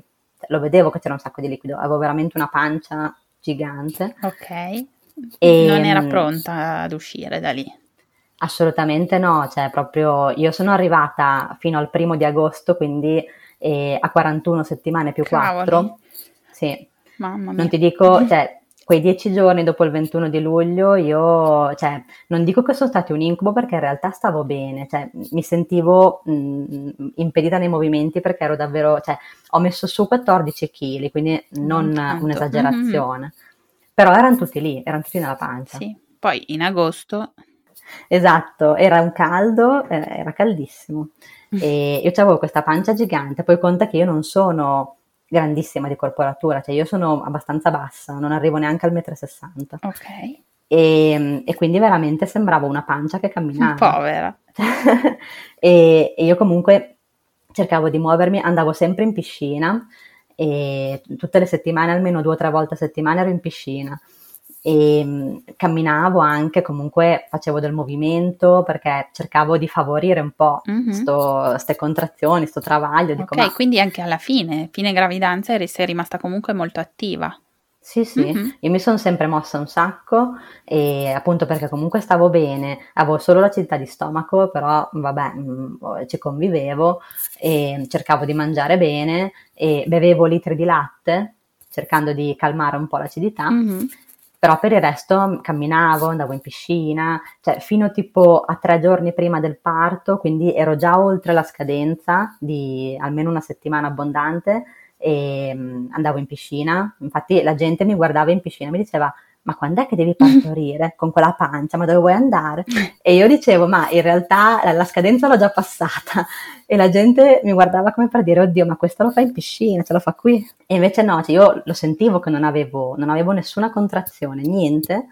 lo vedevo che c'era un sacco di liquido, avevo veramente una pancia gigante. Ok, e, non era pronta ad uscire da lì. Assolutamente no, cioè proprio io sono arrivata fino al primo di agosto, quindi eh, a quarantuno settimane più quattro. Sì. Mamma mia. Non ti dico, cioè, quei dieci giorni dopo il ventuno di luglio io, cioè, non dico che sono stati un incubo perché in realtà stavo bene, cioè, mi sentivo mh, impedita nei movimenti perché ero davvero, cioè, ho messo su quattordici chili, quindi non Tanto. Un'esagerazione. Mm-hmm. Però erano tutti lì, erano tutti nella pancia. Sì. Poi in agosto... Esatto, era un caldo, era caldissimo e io avevo questa pancia gigante, poi conta che io non sono grandissima di corporatura, cioè io sono abbastanza bassa, non arrivo neanche al uno e sessanta metri. Ok. E, e quindi veramente sembravo una pancia che camminava. Povera. e, e io comunque cercavo di muovermi, andavo sempre in piscina e tutte le settimane, almeno due o tre volte a settimana ero in piscina. E mh, camminavo anche, comunque facevo del movimento perché cercavo di favorire un po' queste mm-hmm. contrazioni, sto travaglio. Dico, ok, ma... quindi anche alla fine, fine gravidanza, sei rimasta comunque molto attiva. Sì, sì, mm-hmm. Io mi sono sempre mossa un sacco e appunto perché comunque stavo bene, avevo solo l'acidità di stomaco, però vabbè, mh, ci convivevo e cercavo di mangiare bene e bevevo litri di latte cercando di calmare un po' l'acidità. Mm-hmm. Però per il resto camminavo, andavo in piscina, cioè fino tipo a tre giorni prima del parto, quindi ero già oltre la scadenza di almeno una settimana abbondante e andavo in piscina, infatti la gente mi guardava in piscina e mi diceva ma quando è che devi partorire con quella pancia, ma dove vuoi andare? E io dicevo, ma in realtà la, la scadenza l'ho già passata, e la gente mi guardava come per dire, oddio, ma questo lo fa in piscina, ce lo fa qui. E invece no, cioè io lo sentivo che non avevo, non avevo nessuna contrazione, niente.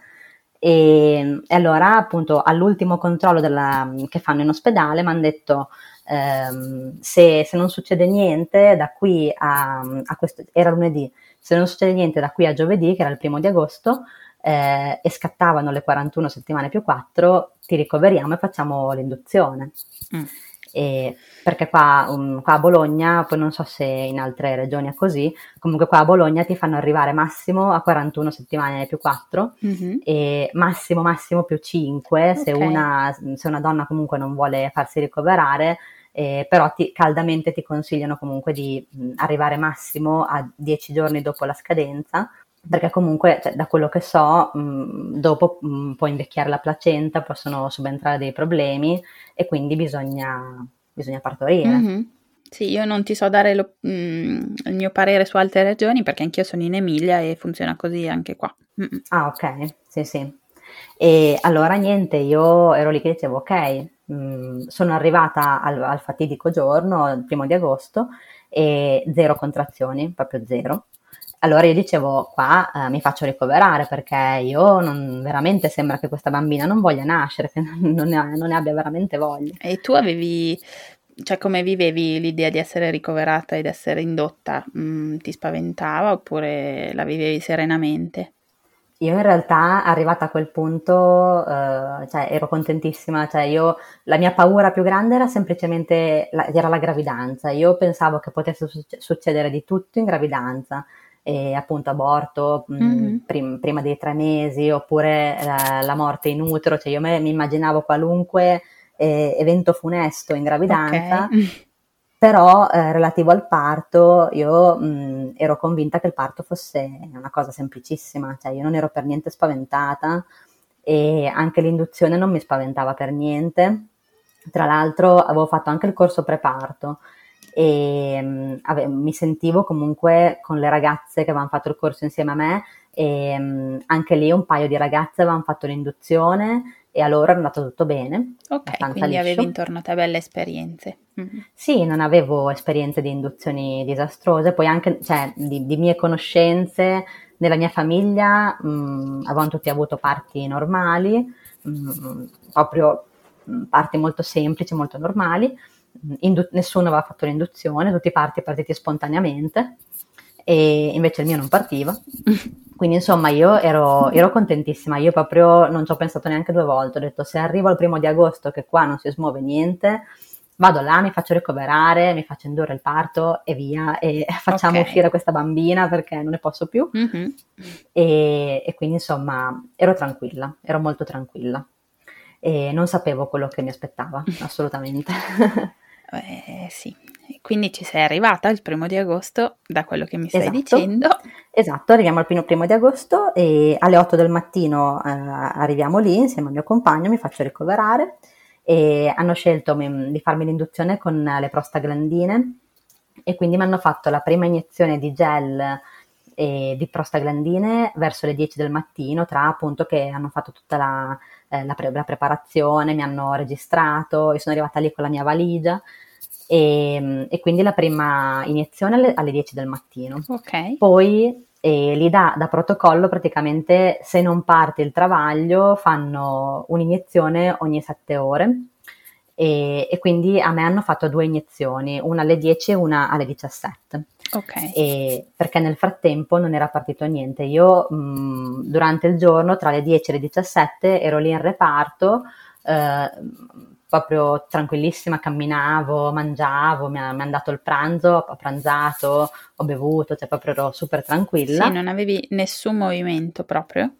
E, e allora appunto all'ultimo controllo della, che fanno in ospedale mi hanno detto, ehm, se, se non succede niente da qui a, a questo, era lunedì, se non succede niente da qui a giovedì, che era il primo di agosto, eh, e scattavano le quarantuno settimane più quattro, ti ricoveriamo e facciamo l'induzione. Mm. E perché qua, um, qua a Bologna, poi non so se in altre regioni è così, comunque qua a Bologna ti fanno arrivare massimo a quarantuno settimane più quattro, mm-hmm. e massimo massimo più cinque, okay. se, una, se una donna comunque non vuole farsi ricoverare, eh, però ti, caldamente ti consigliano comunque di mh, arrivare massimo a dieci giorni dopo la scadenza, perché comunque, cioè, da quello che so, mh, dopo mh, può invecchiare la placenta, possono subentrare dei problemi e quindi bisogna, bisogna partorire. Mm-hmm. Sì, io non ti so dare lo, mh, il mio parere su altre regioni, perché anch'io sono in Emilia e funziona così anche qua. Mm-mm. Ah, ok, sì, sì. E allora niente, io ero lì che dicevo, ok, mh, sono arrivata al, al fatidico giorno, il primo di agosto, e zero contrazioni, proprio zero. Allora io dicevo, qua eh, mi faccio ricoverare, perché io non, veramente sembra che questa bambina non voglia nascere, che non ne, non ne abbia veramente voglia. E tu avevi, cioè come vivevi l'idea di essere ricoverata ed essere indotta? Mm, ti spaventava oppure la vivevi serenamente? Io in realtà, arrivata a quel punto, eh, cioè, ero contentissima, cioè io, la mia paura più grande era semplicemente, la, era la gravidanza. Io pensavo che potesse succedere di tutto in gravidanza. E appunto aborto mm-hmm. mh, prim, prima dei tre mesi, oppure la, la morte in utero, cioè io me, mi immaginavo qualunque eh, evento funesto in gravidanza, okay. però eh, relativo al parto io mh, ero convinta che il parto fosse una cosa semplicissima, cioè io non ero per niente spaventata, e anche l'induzione non mi spaventava per niente. Tra l'altro avevo fatto anche il corso preparto, e ave, mi sentivo comunque con le ragazze che avevano fatto il corso insieme a me, e anche lì un paio di ragazze avevano fatto l'induzione e a loro è andato tutto bene. Ok, quindi liscio. Avevi intorno a te belle esperienze. Mm-hmm. Sì, non avevo esperienze di induzioni disastrose, poi anche cioè, di, di mie conoscenze, nella mia famiglia mh, avevano tutti avuto parti normali, mh, proprio mh, parti molto semplici, molto normali. Indu- nessuno aveva fatto l'induzione, tutti i parti partiti spontaneamente, e invece il mio non partiva, quindi insomma io ero, ero contentissima, io proprio non ci ho pensato neanche due volte, ho detto se arrivo al primo di agosto che qua non si smuove niente, vado là, mi faccio ricoverare, mi faccio indurre il parto e via, e facciamo okay. uscire questa bambina perché non ne posso più, mm-hmm. e, e quindi insomma ero tranquilla, ero molto tranquilla. E non sapevo quello che mi aspettava, assolutamente. Eh, sì, quindi ci sei arrivata il primo di agosto, da quello che mi stai esatto. dicendo. Esatto, arriviamo al primo, primo di agosto e alle otto del mattino eh, arriviamo lì insieme al mio compagno, mi faccio ricoverare e hanno scelto mi, di farmi l'induzione con le prostaglandine, e quindi mi hanno fatto la prima iniezione di gel e di prostaglandine verso le dieci del mattino, tra appunto che hanno fatto tutta la, eh, la, pre- la preparazione, mi hanno registrato, io sono arrivata lì con la mia valigia e, e quindi la prima iniezione alle, alle dieci del mattino. Okay. Poi eh, lì da, da protocollo praticamente se non parte il travaglio fanno un'iniezione ogni sette ore e, e quindi a me hanno fatto due iniezioni, una alle dieci e una alle diciassette. Okay. E perché nel frattempo non era partito niente, io mh, durante il giorno tra le dieci e le diciassette ero lì in reparto eh, proprio tranquillissima, camminavo, mangiavo, mi ha, mi hanno dato il pranzo, ho pranzato, ho bevuto, cioè proprio ero super tranquilla. Sì, non avevi nessun movimento proprio?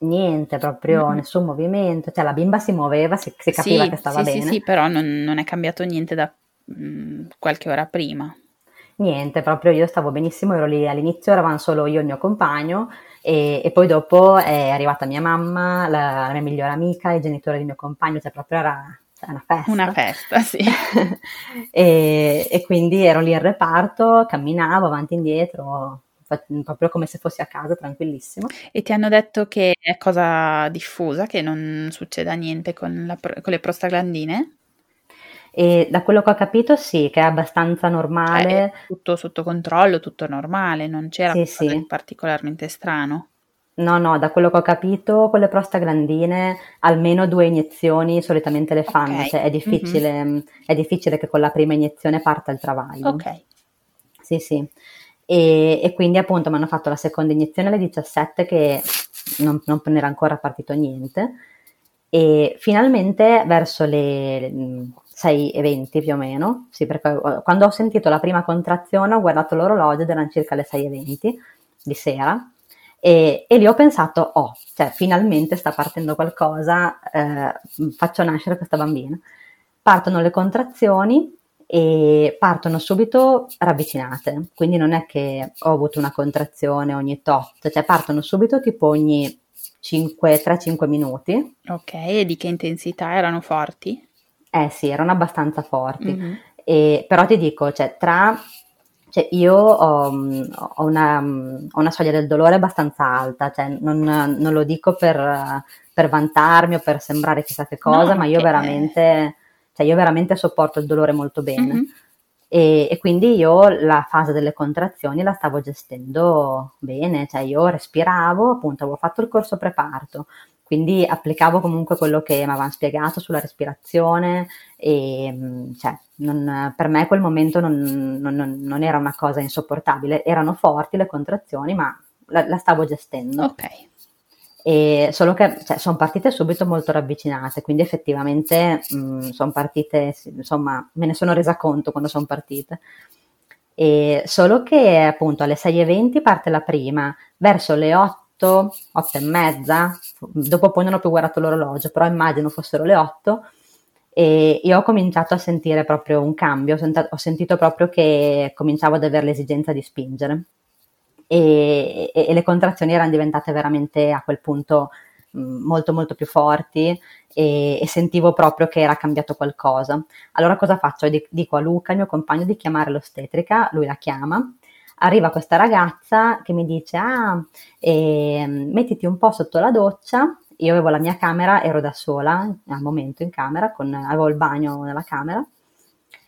Niente, proprio mm-hmm. nessun movimento, cioè la bimba si muoveva, si, si capiva sì, che stava sì, bene. Sì, sì, però non, non è cambiato niente da mh, qualche ora prima. Niente, proprio io stavo benissimo, ero lì all'inizio, eravamo solo io e il mio compagno e, e poi dopo è arrivata mia mamma, la, la mia migliore amica, i genitori del mio compagno, cioè proprio era cioè una festa. Una festa, sì. e, e quindi ero lì in reparto, camminavo avanti e indietro, proprio come se fossi a casa, tranquillissima. E ti hanno detto che è cosa diffusa, che non succeda niente con, la, con le prostaglandine? E da quello che ho capito sì, che è abbastanza normale. Eh, tutto sotto controllo, tutto normale, non c'era sì, qualcosa sì. di particolarmente strano. No, no, da quello che ho capito con le prostaglandine almeno due iniezioni solitamente le fanno, okay. cioè è difficile, mm-hmm. è difficile che con la prima iniezione parta il travaglio. Ok. Sì, sì. E, e quindi appunto mi hanno fatto la seconda iniezione alle diciassette che non, non era ancora partito niente e finalmente verso le sei e venti più o meno, sì, perché quando ho sentito la prima contrazione ho guardato l'orologio ed erano circa le sei e venti di sera. E, e lì ho pensato, oh, cioè finalmente sta partendo qualcosa, eh, faccio nascere questa bambina. Partono le contrazioni e partono subito ravvicinate, quindi non è che ho avuto una contrazione ogni tot, cioè partono subito tipo ogni cinque, tre cinque minuti. Ok, e di che intensità? Erano forti? Eh sì, erano abbastanza forti, mm-hmm. e, però ti dico, cioè tra... Cioè io ho, ho, una, ho una soglia del dolore abbastanza alta, cioè non, non lo dico per, per vantarmi o per sembrare chissà che cosa, no, ma io, che... veramente, cioè io veramente sopporto il dolore molto bene, mm-hmm. e, e quindi io la fase delle contrazioni la stavo gestendo bene, cioè io respiravo, appunto avevo fatto il corso preparto, quindi applicavo comunque quello che mi avevano spiegato sulla respirazione e cioè, non, per me quel momento non, non, non era una cosa insopportabile, erano forti le contrazioni ma la, la stavo gestendo. Ok. E solo che cioè, sono partite subito molto ravvicinate, quindi effettivamente sono partite, insomma me ne sono resa conto quando sono partite. E solo che appunto alle sei e venti parte la prima, verso le otto, otto e mezza, dopo poi non ho più guardato l'orologio, però immagino fossero le otto e io ho cominciato a sentire proprio un cambio, ho, senta- ho sentito proprio che cominciavo ad avere l'esigenza di spingere e, e, e le contrazioni erano diventate veramente a quel punto mh, molto molto più forti e, e sentivo proprio che era cambiato qualcosa. Allora cosa faccio? Io dico a Luca, il mio compagno, di chiamare l'ostetrica, lui la chiama. Arriva questa ragazza che mi dice, ah, eh, mettiti un po' sotto la doccia. Io avevo la mia camera, ero da sola al momento in camera, con, avevo il bagno nella camera,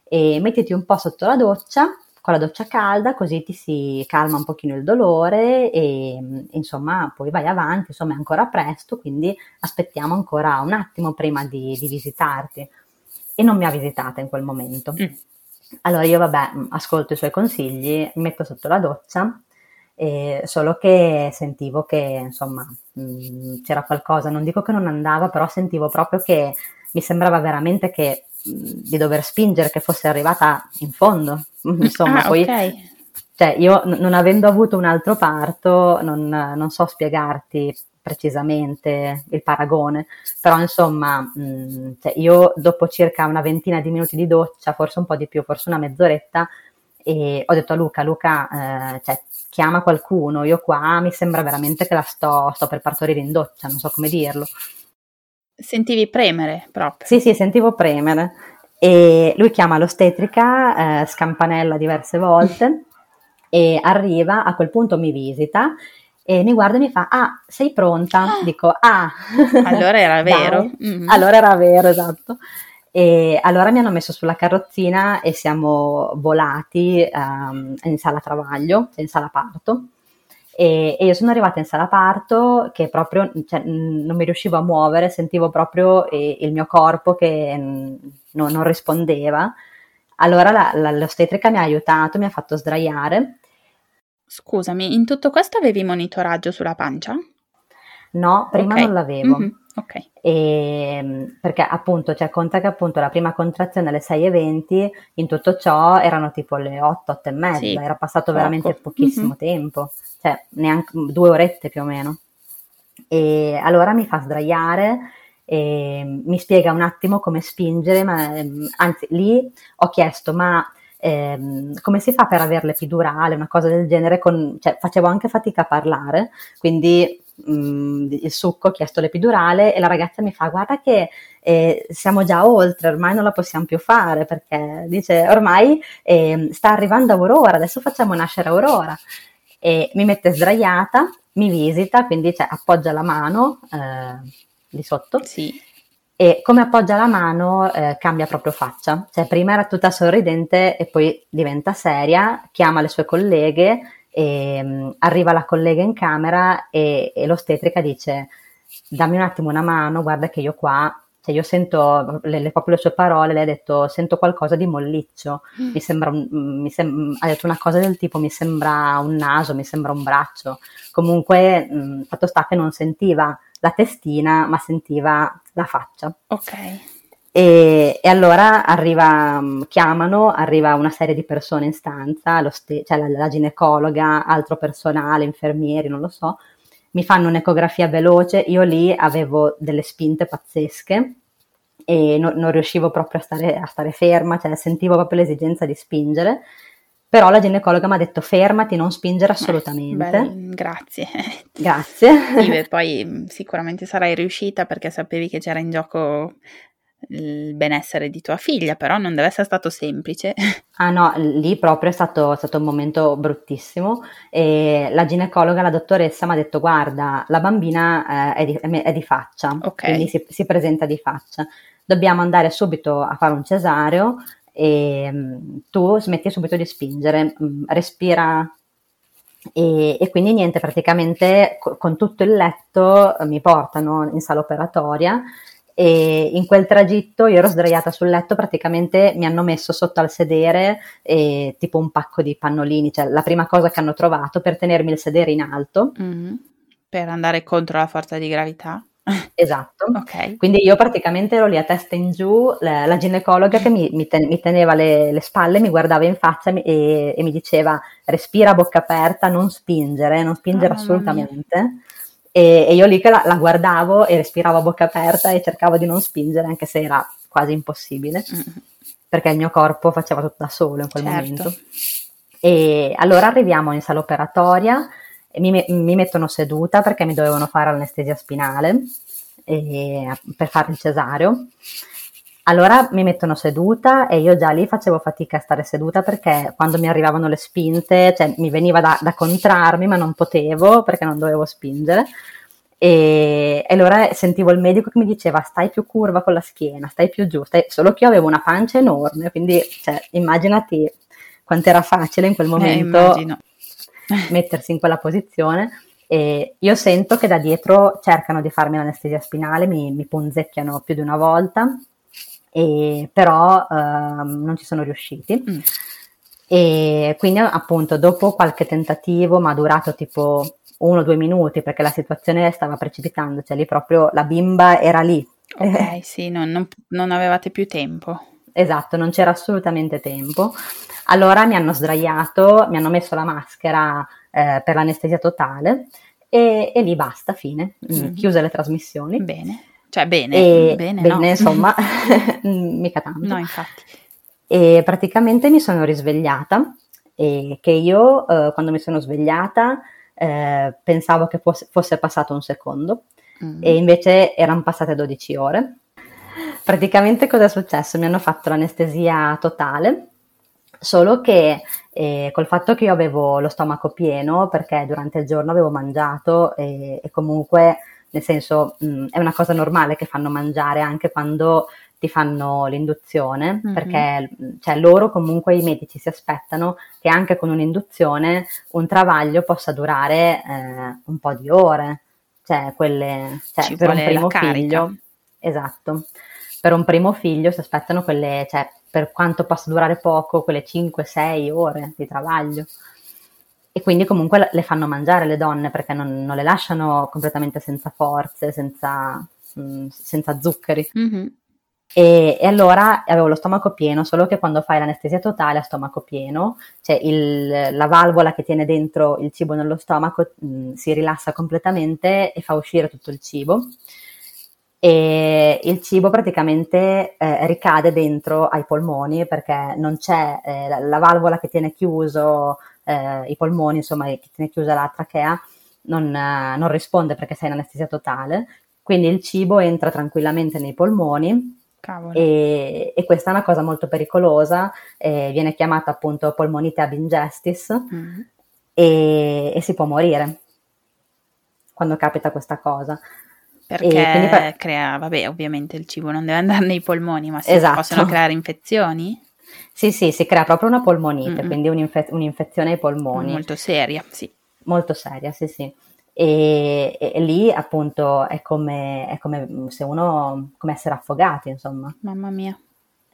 e mettiti un po' sotto la doccia, con la doccia calda, così ti si calma un pochino il dolore e insomma poi vai avanti, insomma è ancora presto, quindi aspettiamo ancora un attimo prima di, di visitarti. E non mi ha visitata in quel momento. Mm. Allora io vabbè, ascolto i suoi consigli, mi metto sotto la doccia, eh, solo che sentivo che insomma mh, c'era qualcosa, non dico che non andava, però sentivo proprio che mi sembrava veramente che mh, di dover spingere, che fosse arrivata in fondo, insomma ah, poi okay. Cioè io n- non avendo avuto un altro parto non, non so spiegarti precisamente il paragone, però insomma mh, cioè io dopo circa una ventina di minuti di doccia, forse un po' di più, forse una mezz'oretta, e ho detto a Luca, Luca eh, cioè, chiama qualcuno, io qua mi sembra veramente che la sto, sto per partorire in doccia, non so come dirlo. Sentivi premere proprio? Sì, sì, sentivo premere e lui chiama l'ostetrica, eh, scampanella diverse volte e arriva, a quel punto mi visita e mi guarda e mi fa, ah, sei pronta? Ah. Dico, ah. Allora era vero. Mm-hmm. Allora era vero, esatto. E allora mi hanno messo sulla carrozzina e siamo volati um, in sala travaglio, in sala parto. E, e io sono arrivata in sala parto che proprio cioè, non mi riuscivo a muovere, sentivo proprio eh, il mio corpo che n- non rispondeva. Allora la, la, l'ostetrica mi ha aiutato, mi ha fatto sdraiare. Scusami, in tutto questo avevi monitoraggio sulla pancia? No, prima okay. non l'avevo. Mm-hmm. Okay. E, perché appunto, cioè conta che appunto la prima contrazione alle sei e venti, in tutto ciò erano tipo le otto, otto e mezza, sì, era passato poco. Veramente pochissimo mm-hmm. tempo, cioè neanche due orette più o meno. E allora mi fa sdraiare, e mi spiega un attimo come spingere, ma anzi lì ho chiesto, ma... Eh, come si fa per avere l'epidurale, una cosa del genere, con, cioè, facevo anche fatica a parlare, quindi mh, il succo, ho chiesto l'epidurale e la ragazza mi fa, guarda che eh, siamo già oltre, ormai non la possiamo più fare, perché dice ormai eh, sta arrivando Aurora, adesso facciamo nascere Aurora. e mi mette sdraiata, mi visita, quindi cioè, appoggia la mano eh, lì sotto, sì. E come appoggia la mano eh, cambia proprio faccia, cioè prima era tutta sorridente e poi diventa seria, chiama le sue colleghe e mh, arriva la collega in camera e, e l'ostetrica dice: dammi un attimo una mano, guarda che io qua, cioè io sento le, le, proprio le sue parole, lei ha detto sento qualcosa di molliccio, mm. mi sembra, un, mi sem- ha detto una cosa del tipo mi sembra un naso, mi sembra un braccio, comunque mh, fatto sta che non sentiva la testina ma sentiva la faccia. Ok. E, e allora arriva, chiamano, arriva una serie di persone in stanza, lo st- cioè la, la ginecologa, altro personale, infermieri, non lo so, mi fanno un'ecografia veloce, io lì avevo delle spinte pazzesche e no, non riuscivo proprio a stare, a stare ferma, cioè sentivo proprio l'esigenza di spingere, però la ginecologa mi ha detto fermati, non spingere assolutamente. Beh, grazie. Grazie. Sì, beh, poi sicuramente sarai riuscita perché sapevi che c'era in gioco il benessere di tua figlia, però non deve essere stato semplice. Ah no, lì proprio è stato, è stato un momento bruttissimo e la ginecologa, la dottoressa mi ha detto guarda, la bambina eh, è, di, è di faccia, okay. Quindi si, si presenta di faccia, dobbiamo andare subito a fare un cesareo e mh, tu smetti subito di spingere, mh, respira e, e quindi niente, praticamente co- con tutto il letto eh, mi portano in sala operatoria. E in quel tragitto io ero sdraiata sul letto, praticamente mi hanno messo sotto al sedere eh, tipo un pacco di pannolini, cioè la prima cosa che hanno trovato per tenermi il sedere in alto. Mm-hmm. Per andare contro la forza di gravità. Esatto, okay. Quindi io praticamente ero lì a testa in giù, la, la ginecologa che mi, mi, ten, mi teneva le, le spalle, mi guardava in faccia mi, e, e mi diceva respira a bocca aperta, non spingere, non spingere oh, assolutamente. E, e io lì che la, la guardavo e respiravo a bocca aperta e cercavo di non spingere anche se era quasi impossibile perché il mio corpo faceva tutto da solo in quel certo. momento. E allora arriviamo in sala operatoria e mi, mi mettono seduta perché mi dovevano fare l'anestesia spinale e, per fare il cesareo. Allora mi mettono seduta e io già lì facevo fatica a stare seduta perché quando mi arrivavano le spinte, cioè mi veniva da, da contrarmi ma non potevo perché non dovevo spingere e, e allora sentivo il medico che mi diceva stai più curva con la schiena, stai più giù, stai... solo che io avevo una pancia enorme, quindi cioè, immaginati quanto era facile in quel momento eh, mettersi in quella posizione. E io sento che da dietro cercano di farmi l'anestesia spinale, mi, mi punzecchiano più di una volta. E però eh, non ci sono riusciti mm. e quindi appunto dopo qualche tentativo ma ha durato tipo uno o due minuti perché la situazione stava precipitando, cioè lì proprio la bimba era lì. Ok, sì, non, non, non avevate più tempo. Esatto, non c'era assolutamente tempo. Allora mi hanno sdraiato, mi hanno messo la maschera eh, per l'anestesia totale e, e lì basta, fine, mm. chiuse le trasmissioni. Bene. Cioè bene, e bene, bene no. Insomma, mica tanto. No, infatti. E praticamente mi sono risvegliata e che io eh, quando mi sono svegliata eh, pensavo che fosse, fosse passato un secondo mm. e invece erano passate dodici ore. Praticamente cosa è successo? Mi hanno fatto l'anestesia totale, solo che eh, col fatto che io avevo lo stomaco pieno perché durante il giorno avevo mangiato e, e comunque... Nel senso, mh, è una cosa normale che fanno mangiare anche quando ti fanno l'induzione, mm-hmm. perché cioè, loro comunque, i medici, si aspettano che anche con un'induzione un travaglio possa durare eh, un po' di ore, cioè quelle cioè, Ci per un primo figlio, esatto, per un primo figlio si aspettano quelle, cioè per quanto possa durare poco, quelle cinque sei ore di travaglio. E quindi comunque le fanno mangiare le donne perché non, non le lasciano completamente senza forze, senza, mh, senza zuccheri. Mm-hmm. E, e allora avevo lo stomaco pieno, solo che quando fai l'anestesia totale a stomaco pieno, cioè il, la valvola che tiene dentro il cibo nello stomaco mh, si rilassa completamente e fa uscire tutto il cibo. E il cibo praticamente eh, ricade dentro ai polmoni perché non c'è eh, la, la valvola che tiene chiuso eh, i polmoni, insomma che tiene chiusa la trachea, non, eh, non risponde perché sei in anestesia totale, quindi il cibo entra tranquillamente nei polmoni. Cavolo. E, e questa è una cosa molto pericolosa, eh, viene chiamata appunto polmonite ab ingestis. Mm-hmm. e, e si può morire quando capita questa cosa. Perché per... crea, vabbè, ovviamente il cibo non deve andare nei polmoni, ma si esatto. possono creare infezioni? Sì, sì, si crea proprio una polmonite, mm-mm. quindi un'infe- un'infezione ai polmoni. Molto seria, sì. Molto seria, sì, sì. E, e, e lì appunto è come, è come se uno, come essere affogati, insomma. Mamma mia.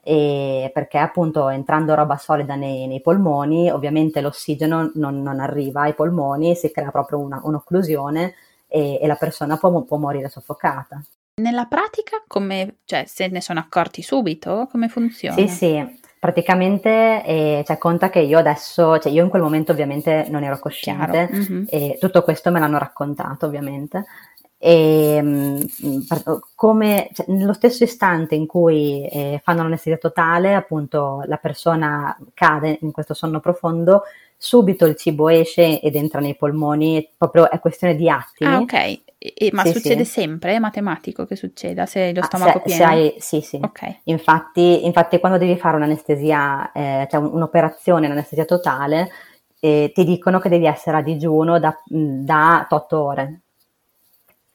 E perché appunto entrando roba solida nei, nei polmoni, ovviamente l'ossigeno non, non arriva ai polmoni, si crea proprio una, un'occlusione e, e la persona può, può morire soffocata. Nella pratica, come, cioè, se ne sono accorti subito, come funziona? Sì, sì. Praticamente eh, cioè, conta che io adesso, cioè io in quel momento ovviamente non ero cosciente, mm-hmm. e tutto questo me l'hanno raccontato ovviamente, e mh, come cioè, nello stesso istante in cui eh, fanno l'anestesia totale, appunto la persona cade in questo sonno profondo, subito il cibo esce ed entra nei polmoni, proprio è questione di attimi. Ah, ok. E, ma sì, succede sì. sempre? È matematico che succeda se lo stomaco ah, se, pieno? Se hai, sì, sì. Okay. Infatti, infatti quando devi fare un'anestesia, eh, cioè un'operazione, un'anestesia totale, eh, ti dicono che devi essere a digiuno da, da otto ore,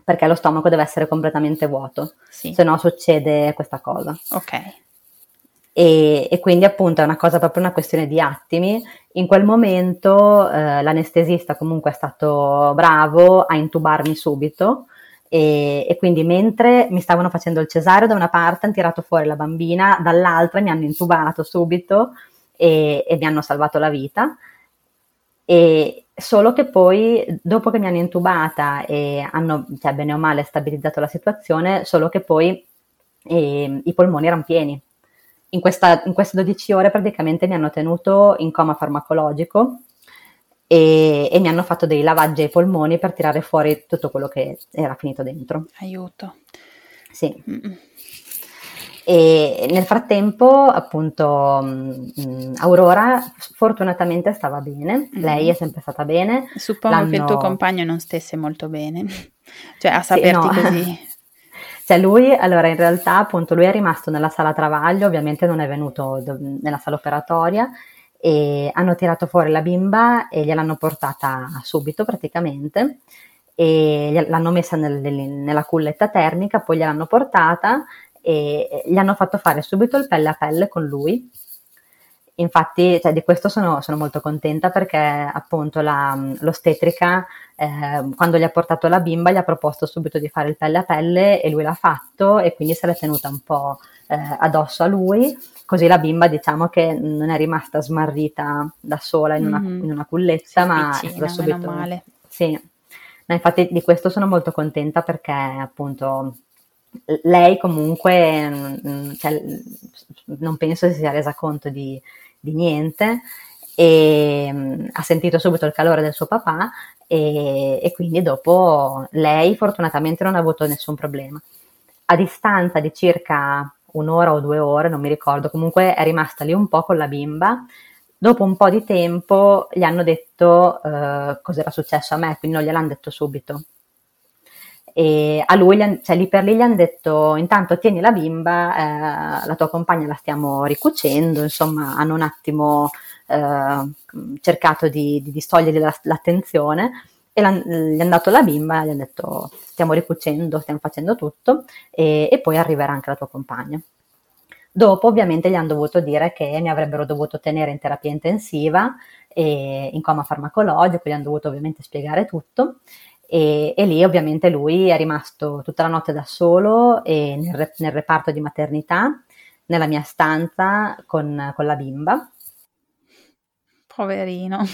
perché lo stomaco deve essere completamente vuoto, sì. se no succede questa cosa. Ok. E, e quindi appunto è una cosa proprio una questione di attimi. In quel momento eh, l'anestesista comunque è stato bravo a intubarmi subito e, e quindi mentre mi stavano facendo il cesareo da una parte hanno tirato fuori la bambina, dall'altra mi hanno intubato subito e, e mi hanno salvato la vita. E solo che poi dopo che mi hanno intubata e hanno cioè, bene o male stabilizzato la situazione, solo che poi eh, i polmoni erano pieni. In, questa, in queste dodici ore praticamente mi hanno tenuto in coma farmacologico e, e mi hanno fatto dei lavaggi ai polmoni per tirare fuori tutto quello che era finito dentro. Aiuto. Sì. Mm-mm. E nel frattempo appunto mh, Aurora fortunatamente stava bene, mm-hmm. lei è sempre stata bene. Suppongo l'hanno... che il tuo compagno non stesse molto bene, cioè a saperti sì, no. così. Cioè lui, allora in realtà appunto lui è rimasto nella sala travaglio, ovviamente non è venuto do- nella sala operatoria e hanno tirato fuori la bimba e gliel'hanno portata subito praticamente e l'hanno messa nel, nella culletta termica, poi gliel'hanno portata e gli hanno fatto fare subito il pelle a pelle con lui. Infatti cioè, di questo sono, sono molto contenta perché appunto la, l'ostetrica eh, quando gli ha portato la bimba gli ha proposto subito di fare il pelle a pelle e lui l'ha fatto e quindi se l'è tenuta un po' eh, addosso a lui, così la bimba diciamo che non è rimasta smarrita da sola in una, mm-hmm. in una culletta, sì, ma vicina, subito meno male. Sì. No, infatti di questo sono molto contenta perché appunto lei comunque cioè, non penso si sia resa conto di, di niente e mh, ha sentito subito il calore del suo papà e, e quindi dopo lei fortunatamente non ha avuto nessun problema. A distanza di circa un'ora o due ore, non mi ricordo, comunque è rimasta lì un po' con la bimba. Dopo un po' di tempo gli hanno detto eh, cosa era successo a me, quindi non gliel'hanno detto subito. E a lui, cioè lì per lì gli hanno detto intanto tieni la bimba, eh, la tua compagna la stiamo ricucendo, insomma hanno un attimo eh, cercato di, di distogliere la, l'attenzione e gli hanno dato la bimba, gli hanno detto stiamo ricucendo, stiamo facendo tutto e, e poi arriverà anche la tua compagna. Dopo ovviamente gli hanno dovuto dire che mi avrebbero dovuto tenere in terapia intensiva e in coma farmacologico, gli hanno dovuto ovviamente spiegare tutto. E, e lì ovviamente lui è rimasto tutta la notte da solo e nel, nel reparto di maternità, nella mia stanza con, con la bimba. Poverino.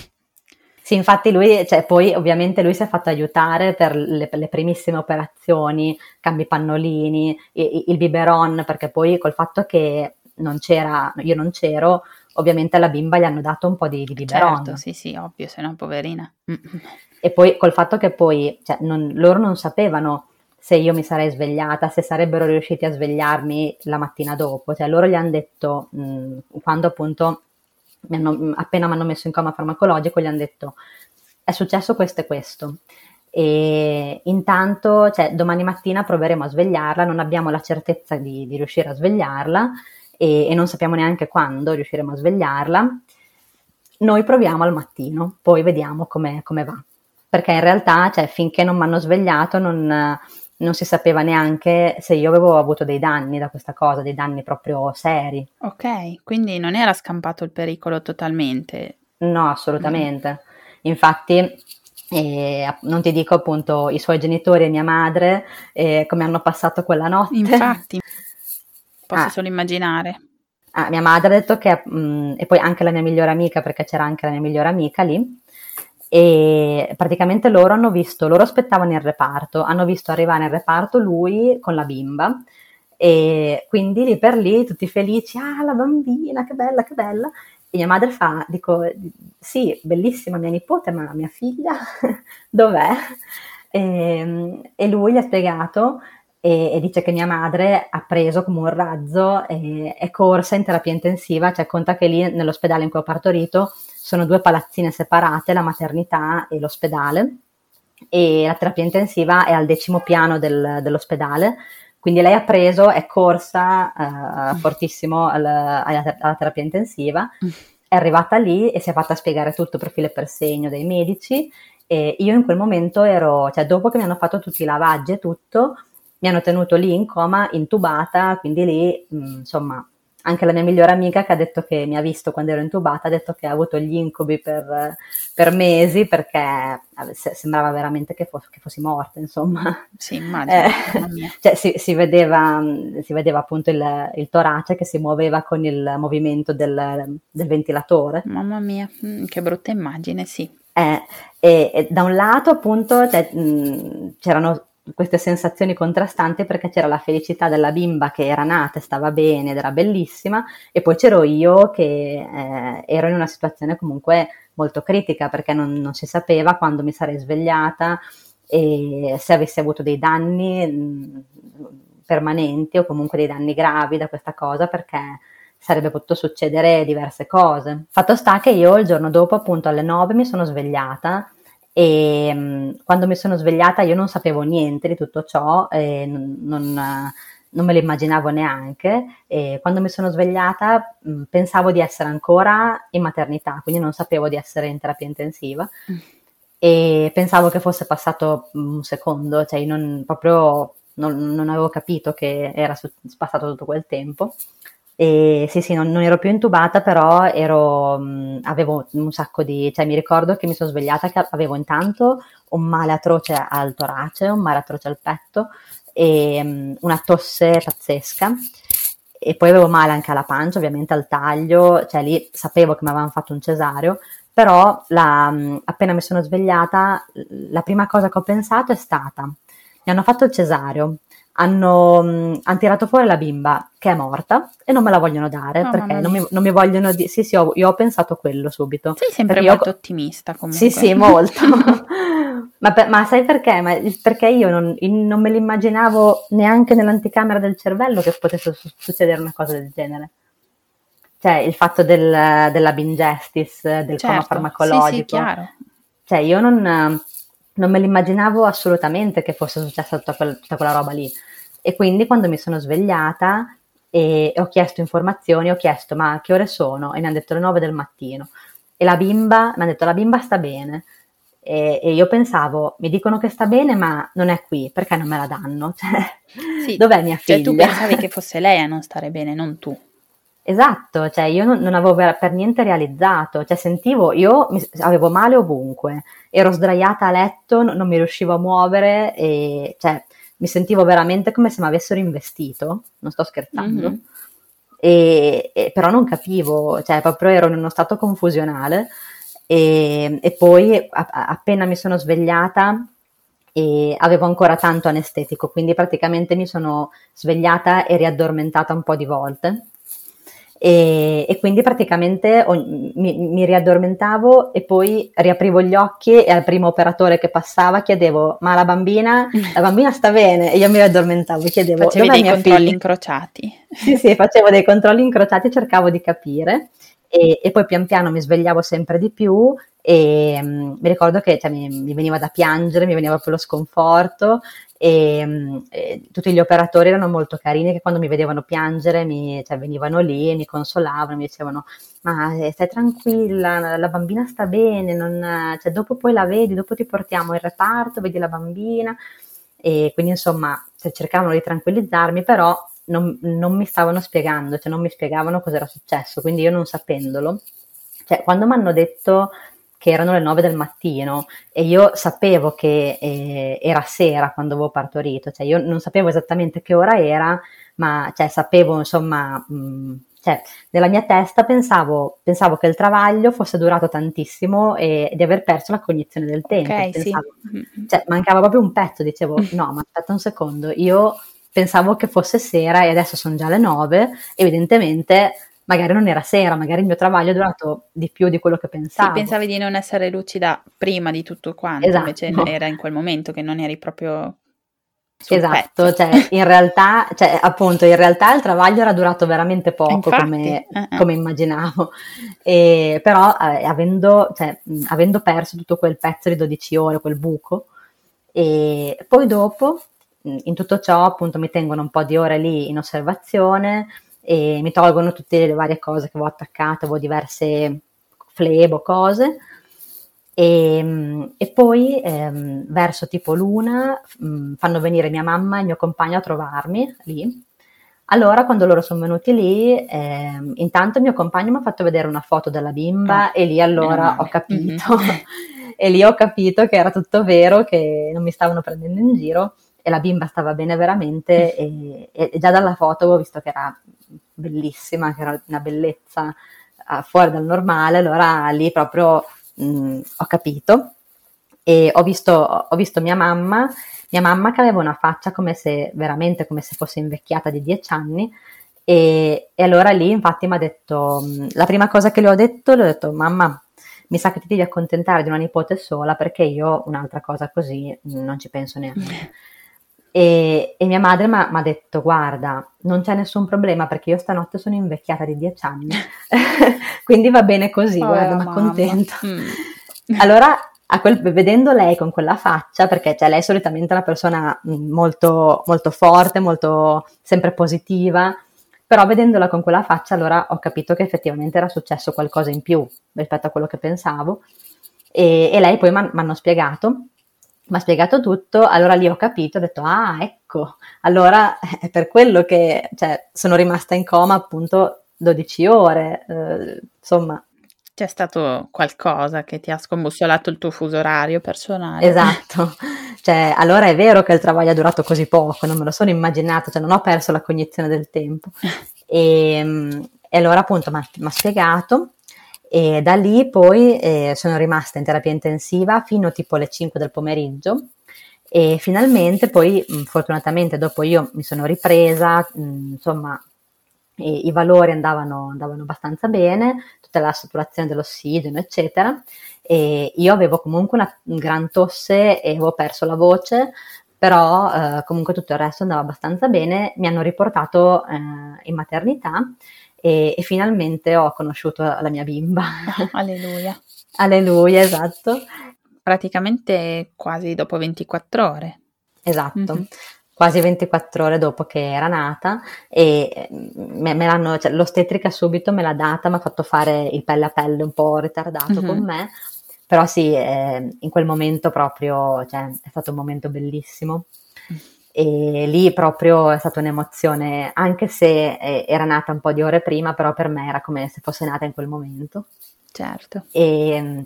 Sì, infatti lui, cioè poi ovviamente lui si è fatto aiutare per le, per le primissime operazioni, cambi pannolini, il, il biberon, perché poi col fatto che non c'era, io non c'ero, ovviamente alla bimba gli hanno dato un po' di, di biberon. Certo, sì, sì, ovvio, se no poverina. E poi col fatto che poi cioè, non, loro non sapevano se io mi sarei svegliata, se sarebbero riusciti a svegliarmi la mattina dopo, cioè loro gli hanno detto mh, quando appunto mi hanno, appena mi hanno messo in coma farmacologico gli hanno detto è successo questo e questo e intanto cioè, domani mattina proveremo a svegliarla, non abbiamo la certezza di, di riuscire a svegliarla e, e non sappiamo neanche quando riusciremo a svegliarla. noi proviamo al mattino, poi vediamo come va, perché in realtà, cioè, finché non mi hanno svegliato non, non si sapeva neanche se io avevo avuto dei danni da questa cosa, dei danni proprio seri. Ok, quindi non era scampato il pericolo totalmente? No, assolutamente. Mm. Infatti, eh, non ti dico appunto i suoi genitori e mia madre, eh, come hanno passato quella notte. Infatti, posso ah. solo immaginare. Ah, mia madre ha detto che, mh, e poi anche la mia migliore amica, perché c'era anche la mia migliore amica lì, e praticamente loro hanno visto, loro aspettavano il reparto, hanno visto arrivare in reparto lui con la bimba, e quindi lì per lì tutti felici, ah la bambina, che bella, che bella, e mia madre fa, dico, sì, bellissima mia nipote, ma mia figlia, dov'è? E, e lui gli ha spiegato, E, e dice che mia madre ha preso come un razzo e è corsa in terapia intensiva, cioè conta che lì nell'ospedale in cui ho partorito sono due palazzine separate, la maternità e l'ospedale, e la terapia intensiva è al decimo piano del, dell'ospedale, quindi lei ha preso, è corsa eh, fortissimo alla, alla terapia intensiva, è arrivata lì e si è fatta spiegare tutto per filo e per segno dai medici, e io in quel momento ero, cioè dopo che mi hanno fatto tutti i lavaggi e tutto, mi hanno tenuto lì in coma, intubata, quindi lì, mh, insomma, anche la mia migliore amica che ha detto che mi ha visto quando ero intubata, ha detto che ha avuto gli incubi per, per mesi, perché sembrava veramente che, fos- che fossi morta, insomma. Sì, immagino. Eh, cioè, si, si, vedeva, si vedeva appunto il, il torace che si muoveva con il movimento del, del ventilatore. Mamma mia, che brutta immagine, sì. Eh, e, e da un lato appunto cioè, mh, c'erano queste sensazioni contrastanti, perché c'era la felicità della bimba che era nata, stava bene ed era bellissima, e poi c'ero io che eh, ero in una situazione comunque molto critica, perché non, non si sapeva quando mi sarei svegliata e se avessi avuto dei danni mh, permanenti o comunque dei danni gravi da questa cosa, perché sarebbe potuto succedere diverse cose. Fatto sta che io il giorno dopo appunto alle nove mi sono svegliata, e mh, quando mi sono svegliata io non sapevo niente di tutto ciò, eh, non, non me lo immaginavo neanche, e quando mi sono svegliata mh, pensavo di essere ancora in maternità, quindi non sapevo di essere in terapia intensiva, mm. e pensavo che fosse passato un secondo, cioè non, proprio non, non avevo capito che era su, passato tutto quel tempo. E sì sì, non, non ero più intubata, però ero, mh, avevo un sacco di, cioè mi ricordo che mi sono svegliata che avevo intanto un male atroce al torace, un male atroce al petto, e mh, una tosse pazzesca, e poi avevo male anche alla pancia, ovviamente al taglio, cioè lì sapevo che mi avevano fatto un cesareo, però la, mh, appena mi sono svegliata la prima cosa che ho pensato è stata, mi hanno fatto il cesareo, hanno, hanno tirato fuori la bimba che è morta e non me la vogliono dare, no, perché non mi, non mi vogliono dire, sì sì, ho, io ho pensato quello subito. Sei sempre molto io, ottimista comunque. Sì sì, molto. ma, per, ma sai perché? Ma, perché io non, non me l'immaginavo neanche nell'anticamera del cervello che potesse su- succedere una cosa del genere. Cioè il fatto del, della bingestis, del certo, coma farmacologico. Sì, sì, chiaro. Cioè io non... non me l'immaginavo assolutamente che fosse successa tutta, quel, tutta quella roba lì, e quindi quando mi sono svegliata e ho chiesto informazioni, ho chiesto ma che ore sono, e mi hanno detto le nove del mattino, e la bimba, mi hanno detto la bimba sta bene, e, e io pensavo, mi dicono che sta bene ma non è qui, perché non me la danno, cioè, sì, dov'è mia figlia? Cioè tu pensavi che fosse lei a non stare bene, non tu. Esatto, cioè io non, non avevo per niente realizzato, cioè sentivo, io mi, avevo male ovunque, ero sdraiata a letto, non, non mi riuscivo a muovere, e cioè mi sentivo veramente come se mi avessero investito, non sto scherzando, mm-hmm. e, e, però non capivo, cioè proprio ero in uno stato confusionale, e, e poi a, a, appena mi sono svegliata e avevo ancora tanto anestetico, quindi praticamente mi sono svegliata e riaddormentata un po' di volte. E, e quindi praticamente ogni, mi, mi riaddormentavo e poi riaprivo gli occhi e al primo operatore che passava chiedevo ma la bambina, la bambina sta bene, e io mi riaddormentavo e chiedevo facevi dei controlli figlia? Incrociati sì sì, facevo dei controlli incrociati, cercavo di capire, e, e poi pian piano mi svegliavo sempre di più, e mh, mi ricordo che cioè, mi, mi veniva da piangere, mi veniva proprio lo sconforto, e, e tutti gli operatori erano molto carini, che quando mi vedevano piangere mi, cioè, venivano lì e mi consolavano, mi dicevano: ma stai tranquilla, la bambina sta bene, non, cioè, dopo poi la vedi, dopo ti portiamo in reparto, vedi la bambina. E quindi insomma, cioè, cercavano di tranquillizzarmi, però non, non mi stavano spiegando, cioè non mi spiegavano cosa era successo, quindi io non sapendolo, cioè quando mi hanno detto che erano le nove del mattino e io sapevo che eh, era sera quando avevo partorito, cioè io non sapevo esattamente che ora era, ma cioè sapevo insomma, mh, cioè nella mia testa pensavo, pensavo che il travaglio fosse durato tantissimo e di aver perso la cognizione del tempo, okay, pensavo, sì. Cioè mancava proprio un pezzo, dicevo no, ma aspetta un secondo, io pensavo che fosse sera e adesso sono già le nove, evidentemente magari non era sera, magari il mio travaglio è durato di più di quello che pensavo. Sì, pensavi di non essere lucida prima di tutto quanto, esatto. Invece era in quel momento che non eri proprio sul esatto, pezzo. Cioè in realtà, cioè appunto in realtà il travaglio era durato veramente poco. Infatti, come, uh-uh. come immaginavo, e, però eh, avendo, cioè, mh, avendo perso tutto quel pezzo di dodici ore, quel buco, e poi dopo... In tutto ciò appunto mi tengono un po' di ore lì in osservazione e mi tolgono tutte le varie cose che avevo attaccato, avevo diverse flebo, cose e, e poi ehm, verso tipo l'una mh, fanno venire mia mamma e il mio compagno a trovarmi lì. Allora quando loro sono venuti lì ehm, intanto il mio compagno mi ha fatto vedere una foto della bimba, oh, e lì allora ho capito mm-hmm. e lì ho capito che era tutto vero, che non mi stavano prendendo in giro e la bimba stava bene veramente e, e già dalla foto avevo visto che era bellissima, che era una bellezza uh, fuori dal normale, allora lì proprio mh, ho capito e ho visto, ho visto mia mamma, mia mamma che aveva una faccia come se veramente come se fosse invecchiata di dieci anni e, e allora lì infatti mi ha detto, la prima cosa che le ho detto, le ho detto mamma, mi sa che ti devi accontentare di una nipote sola perché io un'altra cosa così non ci penso neanche. E, e mia madre mi ha detto: guarda, non c'è nessun problema perché io stanotte sono invecchiata di dieci anni, quindi va bene così, oh, guarda, ma contento. Mm. Allora, a quel, vedendo lei con quella faccia, perché cioè, lei è solitamente una persona molto, molto forte, molto sempre positiva, però vedendola con quella faccia allora ho capito che effettivamente era successo qualcosa in più rispetto a quello che pensavo e, e lei poi mi hanno spiegato. Mi ha spiegato tutto, allora lì ho capito, ho detto ah ecco, allora è per quello che cioè, sono rimasta in coma appunto dodici ore, eh, insomma. C'è stato qualcosa che ti ha scombussolato il tuo fuso orario personale. Esatto, cioè allora è vero che il travaglio è durato così poco, non me lo sono immaginato, cioè non ho perso la cognizione del tempo. E, e allora appunto mi ha spiegato. E da lì poi eh, sono rimasta in terapia intensiva fino tipo alle cinque del pomeriggio e finalmente poi mh, fortunatamente dopo io mi sono ripresa, mh, insomma e, i valori andavano, andavano abbastanza bene, tutta la saturazione dell'ossigeno eccetera e io avevo comunque una gran tosse e avevo perso la voce però eh, comunque tutto il resto andava abbastanza bene, mi hanno riportato eh, in maternità E, e finalmente ho conosciuto la mia bimba. Oh, alleluia. Alleluia, esatto. Praticamente quasi dopo ventiquattro ore. Esatto, mm-hmm. Quasi ventiquattro ore dopo che era nata e me, me l'hanno, cioè, l'ostetrica subito me l'ha data, mi ha fatto fare il pelle a pelle un po' ritardato mm-hmm. con me, però sì, eh, in quel momento proprio, cioè, è stato un momento bellissimo. Mm. E lì proprio è stata un'emozione, anche se era nata un po' di ore prima, però per me era come se fosse nata in quel momento. Certo. E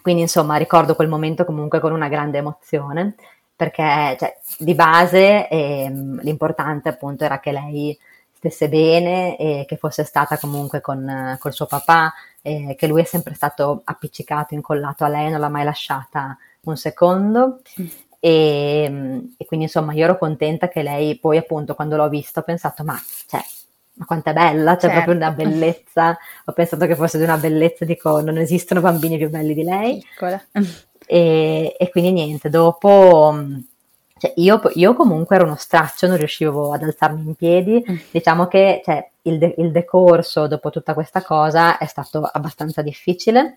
quindi insomma ricordo quel momento comunque con una grande emozione, perché cioè, di base eh, l'importante appunto era che lei stesse bene, e che fosse stata comunque con col suo papà, eh, che lui è sempre stato appiccicato, incollato a lei, non l'ha mai lasciata un secondo. Mm. E, e quindi insomma io ero contenta che lei poi appunto quando l'ho vista ho pensato ma, cioè, ma quanto è bella, c'è cioè, certo. Proprio una bellezza, ho pensato che fosse di una bellezza, dico non esistono bambini più belli di lei. Piccola. E, e quindi niente, dopo cioè, io, io comunque ero uno straccio, non riuscivo ad alzarmi in piedi, mm. diciamo che cioè, il, de- il decorso dopo tutta questa cosa è stato abbastanza difficile.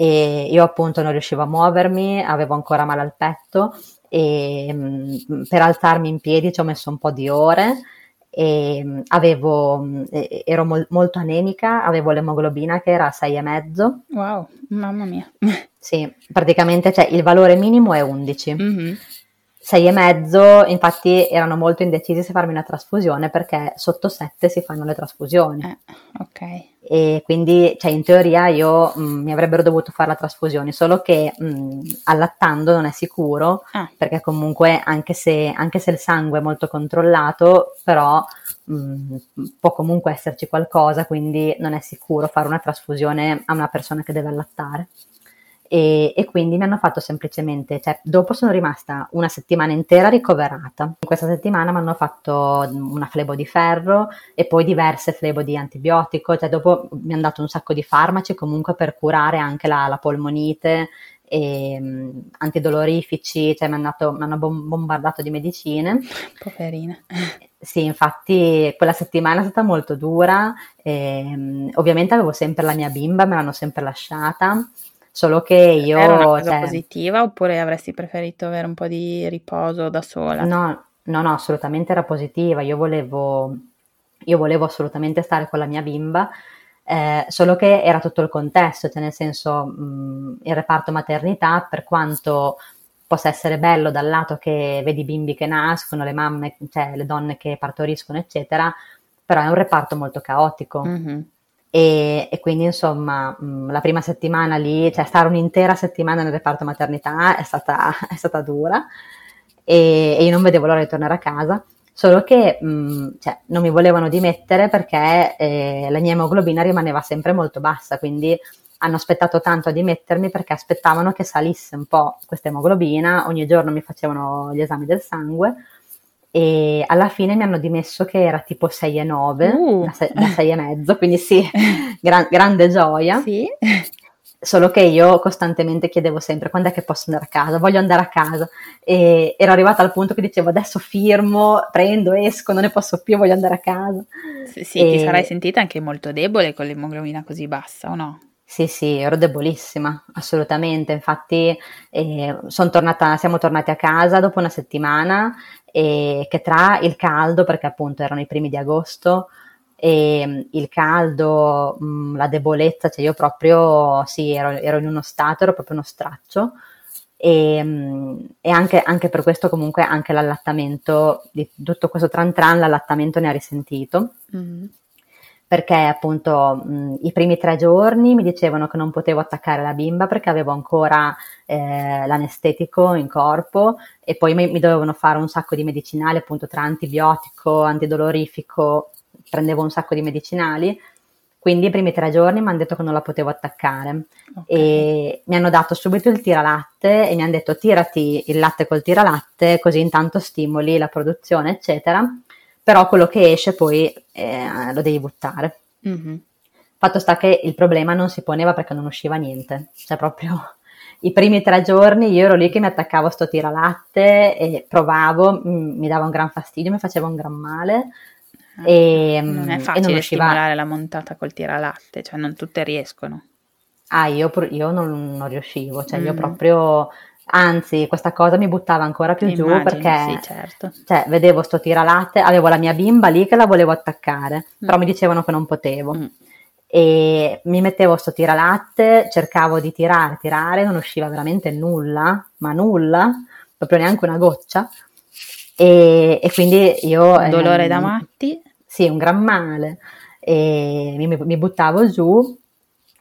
E io appunto non riuscivo a muovermi, avevo ancora male al petto e mh, per alzarmi in piedi ci ho messo un po' di ore e mh, avevo, mh, ero mol- molto anemica, avevo l'emoglobina che era a sei e mezzo. Wow, mamma mia. Sì, praticamente cioè, il valore minimo è undici. Mm-hmm. sei e mezzo, infatti erano molto indecisi se farmi una trasfusione perché sotto sette si fanno le trasfusioni. Eh, ok. E quindi, cioè, in teoria io mh, mi avrebbero dovuto fare la trasfusione, solo che mh, allattando non è sicuro, ah. perché comunque anche se, anche se il sangue è molto controllato, però mh, può comunque esserci qualcosa, quindi non è sicuro fare una trasfusione a una persona che deve allattare. E, e quindi mi hanno fatto semplicemente, cioè dopo sono rimasta una settimana intera ricoverata. In questa settimana mi hanno fatto una flebo di ferro e poi diverse flebo di antibiotico, cioè dopo mi hanno dato un sacco di farmaci comunque per curare anche la, la polmonite, e, um, antidolorifici, cioè mi hanno, dato, mi hanno bombardato di medicine. Poverina. Sì, infatti quella settimana è stata molto dura, e, um, ovviamente avevo sempre la mia bimba, me l'hanno sempre lasciata. Solo che io... Era una cosa cioè, positiva oppure avresti preferito avere un po' di riposo da sola? No, no, no, assolutamente era positiva. Io volevo, io volevo assolutamente stare con la mia bimba, eh, solo che era tutto il contesto, cioè nel senso mh, il reparto maternità, per quanto possa essere bello dal lato che vedi i bimbi che nascono, le mamme, cioè le donne che partoriscono, eccetera, però è un reparto molto caotico. Mm-hmm. E, e quindi insomma mh, la prima settimana lì, cioè stare un'intera settimana nel reparto maternità è stata, è stata dura e, e io non vedevo l'ora di tornare a casa, solo che mh, cioè, non mi volevano dimettere perché eh, la mia emoglobina rimaneva sempre molto bassa, quindi hanno aspettato tanto a dimettermi perché aspettavano che salisse un po' questa emoglobina, ogni giorno mi facevano gli esami del sangue e alla fine mi hanno dimesso che era tipo sei e nove, uh. da sei e mezzo, quindi sì, gran, grande gioia. Sì. Solo che io costantemente chiedevo sempre quando è che posso andare a casa, voglio andare a casa, e ero arrivata al punto che dicevo adesso firmo, prendo, esco, non ne posso più, voglio andare a casa. Sì, sì, e... ti sarai sentita anche molto debole con l'emoglobina così bassa, o no? Sì, sì, ero debolissima, assolutamente, infatti eh, son tornata, siamo tornati a casa dopo una settimana eh, che tra il caldo, perché appunto erano i primi di agosto, e il caldo, mh, la debolezza, cioè io proprio, sì, ero, ero in uno stato, ero proprio uno straccio e, mh, e anche, anche per questo comunque anche l'allattamento, di tutto questo tran tran, l'allattamento ne ha risentito. Mm-hmm. Perché appunto mh, i primi tre giorni mi dicevano che non potevo attaccare la bimba perché avevo ancora eh, l'anestetico in corpo e poi mi, mi dovevano fare un sacco di medicinali, appunto tra antibiotico, antidolorifico, prendevo un sacco di medicinali, quindi i primi tre giorni mi hanno detto che non la potevo attaccare. Okay. E mi hanno dato subito il tiralatte e mi hanno detto tirati il latte col tiralatte così intanto stimoli la produzione eccetera. Però quello che esce poi eh, lo devi buttare. Mm-hmm. Fatto sta che il problema non si poneva perché non usciva niente, cioè proprio i primi tre giorni io ero lì che mi attaccavo a sto tiralatte e provavo, m- mi dava un gran fastidio, mi faceva un gran male. Ah, e, non è facile e non usciva... stimolare la montata col tiralatte, cioè non tutte riescono. Ah, io, io non, non riuscivo, cioè mm. io proprio... Anzi, questa cosa mi buttava ancora più immagino, giù perché sì, certo. Cioè, vedevo sto tiralatte, avevo la mia bimba lì che la volevo attaccare, mm. però mi dicevano che non potevo. Mm. E mi mettevo sto tiralatte, cercavo di tirare, tirare, non usciva veramente nulla, ma nulla, proprio neanche una goccia. E, e quindi io... Un dolore ehm, da matti? Sì, un gran male. E mi, mi buttavo giù.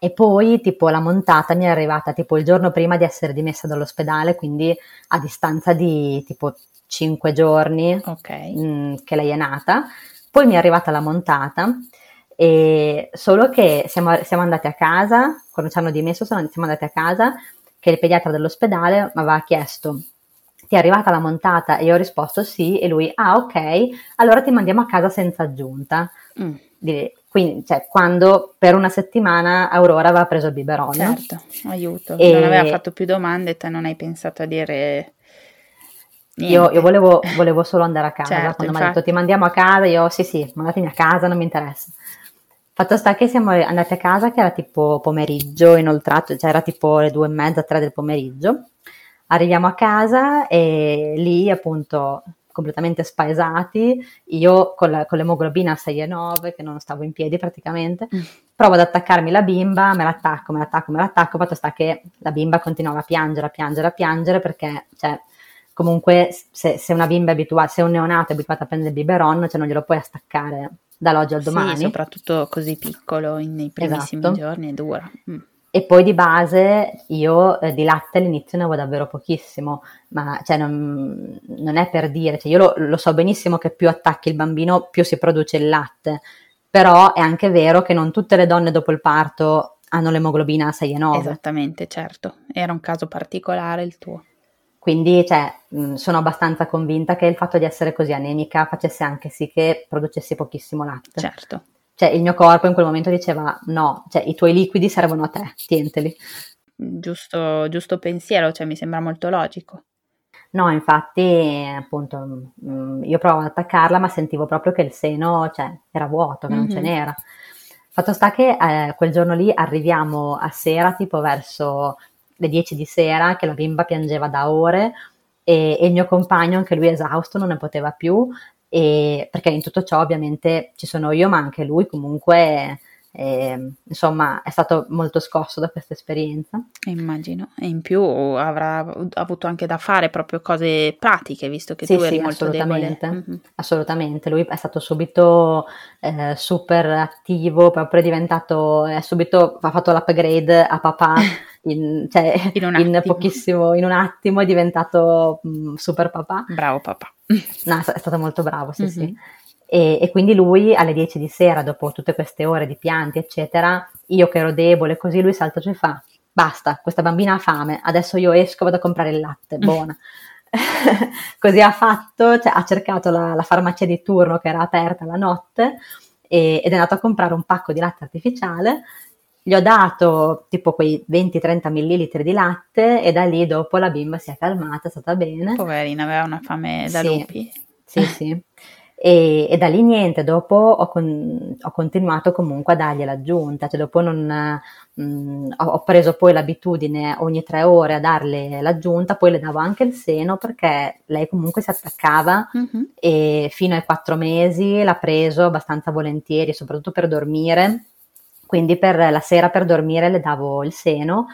E poi tipo la montata mi è arrivata tipo il giorno prima di essere dimessa dall'ospedale, quindi a distanza di tipo cinque giorni okay. mh, che lei è nata. Poi mi è arrivata la montata, e solo che siamo, siamo andati a casa, quando ci hanno dimesso sono, siamo andati a casa, che il pediatra dell'ospedale mi aveva chiesto ti è arrivata la montata? E io ho risposto sì, e lui ah ok, allora ti mandiamo a casa senza aggiunta. Mm. Direi, quindi, cioè, quando per una settimana Aurora aveva preso il biberon. Certo, aiuto. E... non aveva fatto più domande, te non hai pensato a dire niente. Io, io volevo, volevo solo andare a casa. Certo, quando mi ha detto ti mandiamo a casa, io sì sì, mandatemi a casa, non mi interessa. Fatto sta che siamo andati a casa che era tipo pomeriggio inoltrato, cioè era tipo le due e mezza, tre del pomeriggio. Arriviamo a casa e lì appunto completamente spaesati, io con, la, con l'emoglobina sei e nove, che non stavo in piedi praticamente, mm. provo ad attaccarmi la bimba, me l'attacco, me l'attacco, me l'attacco, fatto sta che la bimba continuava a piangere, a piangere, a piangere, perché cioè, comunque se, se una bimba è abituata, se un neonato è abituato a prendere il biberon, cioè non glielo puoi staccare dall'oggi al domani. Sì, soprattutto così piccolo, in, nei primissimi esatto. giorni è dura. Mm. E poi di base io eh, di latte all'inizio ne avevo davvero pochissimo, ma cioè, non, non è per dire, cioè, io lo, lo so benissimo che più attacchi il bambino più si produce il latte, però è anche vero che non tutte le donne dopo il parto hanno l'emoglobina sei e nove. Esattamente, certo, era un caso particolare il tuo. Quindi cioè, mh, sono abbastanza convinta che il fatto di essere così anemica facesse anche sì che producessi pochissimo latte. Certo. Cioè il mio corpo in quel momento diceva no, cioè i tuoi liquidi servono a te, tienteli. Giusto, giusto pensiero, cioè mi sembra molto logico. No, infatti appunto io provavo ad attaccarla ma sentivo proprio che il seno cioè, era vuoto, che mm-hmm. non ce n'era. Fatto sta che eh, quel giorno lì arriviamo a sera, tipo verso le dieci di sera, che la bimba piangeva da ore e, e il mio compagno, anche lui esausto, non ne poteva più. E perché in tutto ciò ovviamente ci sono io ma anche lui comunque eh, insomma è stato molto scosso da questa esperienza, immagino, e in più avrà avuto anche da fare proprio cose pratiche visto che sì, tu eri sì, molto assolutamente, debole mm-hmm. assolutamente, lui è stato subito eh, super attivo, proprio è diventato è subito ha fatto l'upgrade a papà in, cioè, in, un in pochissimo in un attimo è diventato mh, super papà, bravo papà. No, è stato molto bravo, sì, mm-hmm. sì. E, e quindi lui alle dieci di sera, dopo tutte queste ore di pianti, eccetera, io che ero debole, così lui salta giù e fa: basta, questa bambina ha fame, adesso io esco, vado a comprare il latte, buona. Così ha fatto, cioè, ha cercato la, la farmacia di turno che era aperta la notte e, ed è andato a comprare un pacco di latte artificiale. Gli ho dato tipo quei venti trenta millilitri di latte e da lì dopo la bimba si è calmata, è stata bene. Poverina, aveva una fame da sì, lupi. Sì, sì. E, e da lì niente, dopo ho, con, ho continuato comunque a dargli l'aggiunta, cioè dopo non, mh, ho, ho preso poi l'abitudine ogni tre ore a darle l'aggiunta, poi le davo anche il seno perché lei comunque si attaccava mm-hmm. e fino ai quattro mesi l'ha preso abbastanza volentieri, soprattutto per dormire. Quindi per la sera per dormire le davo il seno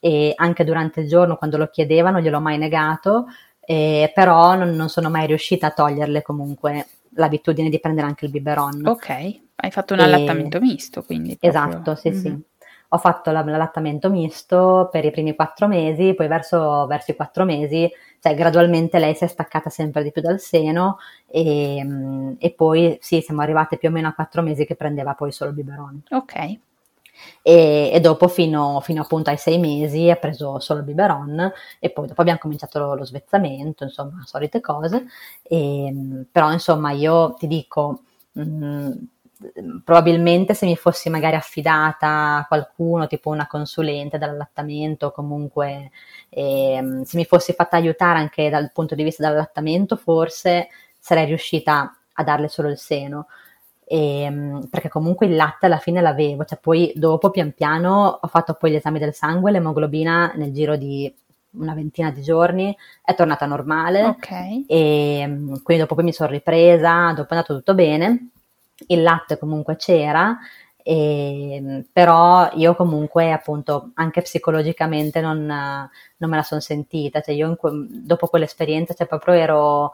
e anche durante il giorno quando lo chiedeva non gliel'ho mai negato, eh, però non, non sono mai riuscita a toglierle comunque l'abitudine di prendere anche il biberon. Ok, hai fatto un e... allattamento misto quindi. Proprio... Esatto, sì mm-hmm. sì. Ho fatto l'allattamento misto per i primi quattro mesi, poi verso, verso i quattro mesi, cioè gradualmente lei si è staccata sempre di più dal seno e, e poi sì, siamo arrivate più o meno a quattro mesi che prendeva poi solo il biberone. Ok. E, e dopo fino, fino appunto ai sei mesi ha preso solo il biberon e poi dopo abbiamo cominciato lo, lo svezzamento, insomma, solite cose. E, però insomma io ti dico... Mh, probabilmente se mi fossi magari affidata a qualcuno tipo una consulente dell'allattamento comunque eh, se mi fossi fatta aiutare anche dal punto di vista dell'allattamento forse sarei riuscita a darle solo il seno e, perché comunque il latte alla fine l'avevo, cioè poi dopo pian piano ho fatto poi gli esami del sangue, l'emoglobina nel giro di una ventina di giorni è tornata normale okay. E quindi dopo poi mi sono ripresa, dopo è andato tutto bene. Il latte comunque c'era, e, però io comunque appunto anche psicologicamente non, non me la sono sentita, cioè io in, dopo quell'esperienza cioè proprio ero,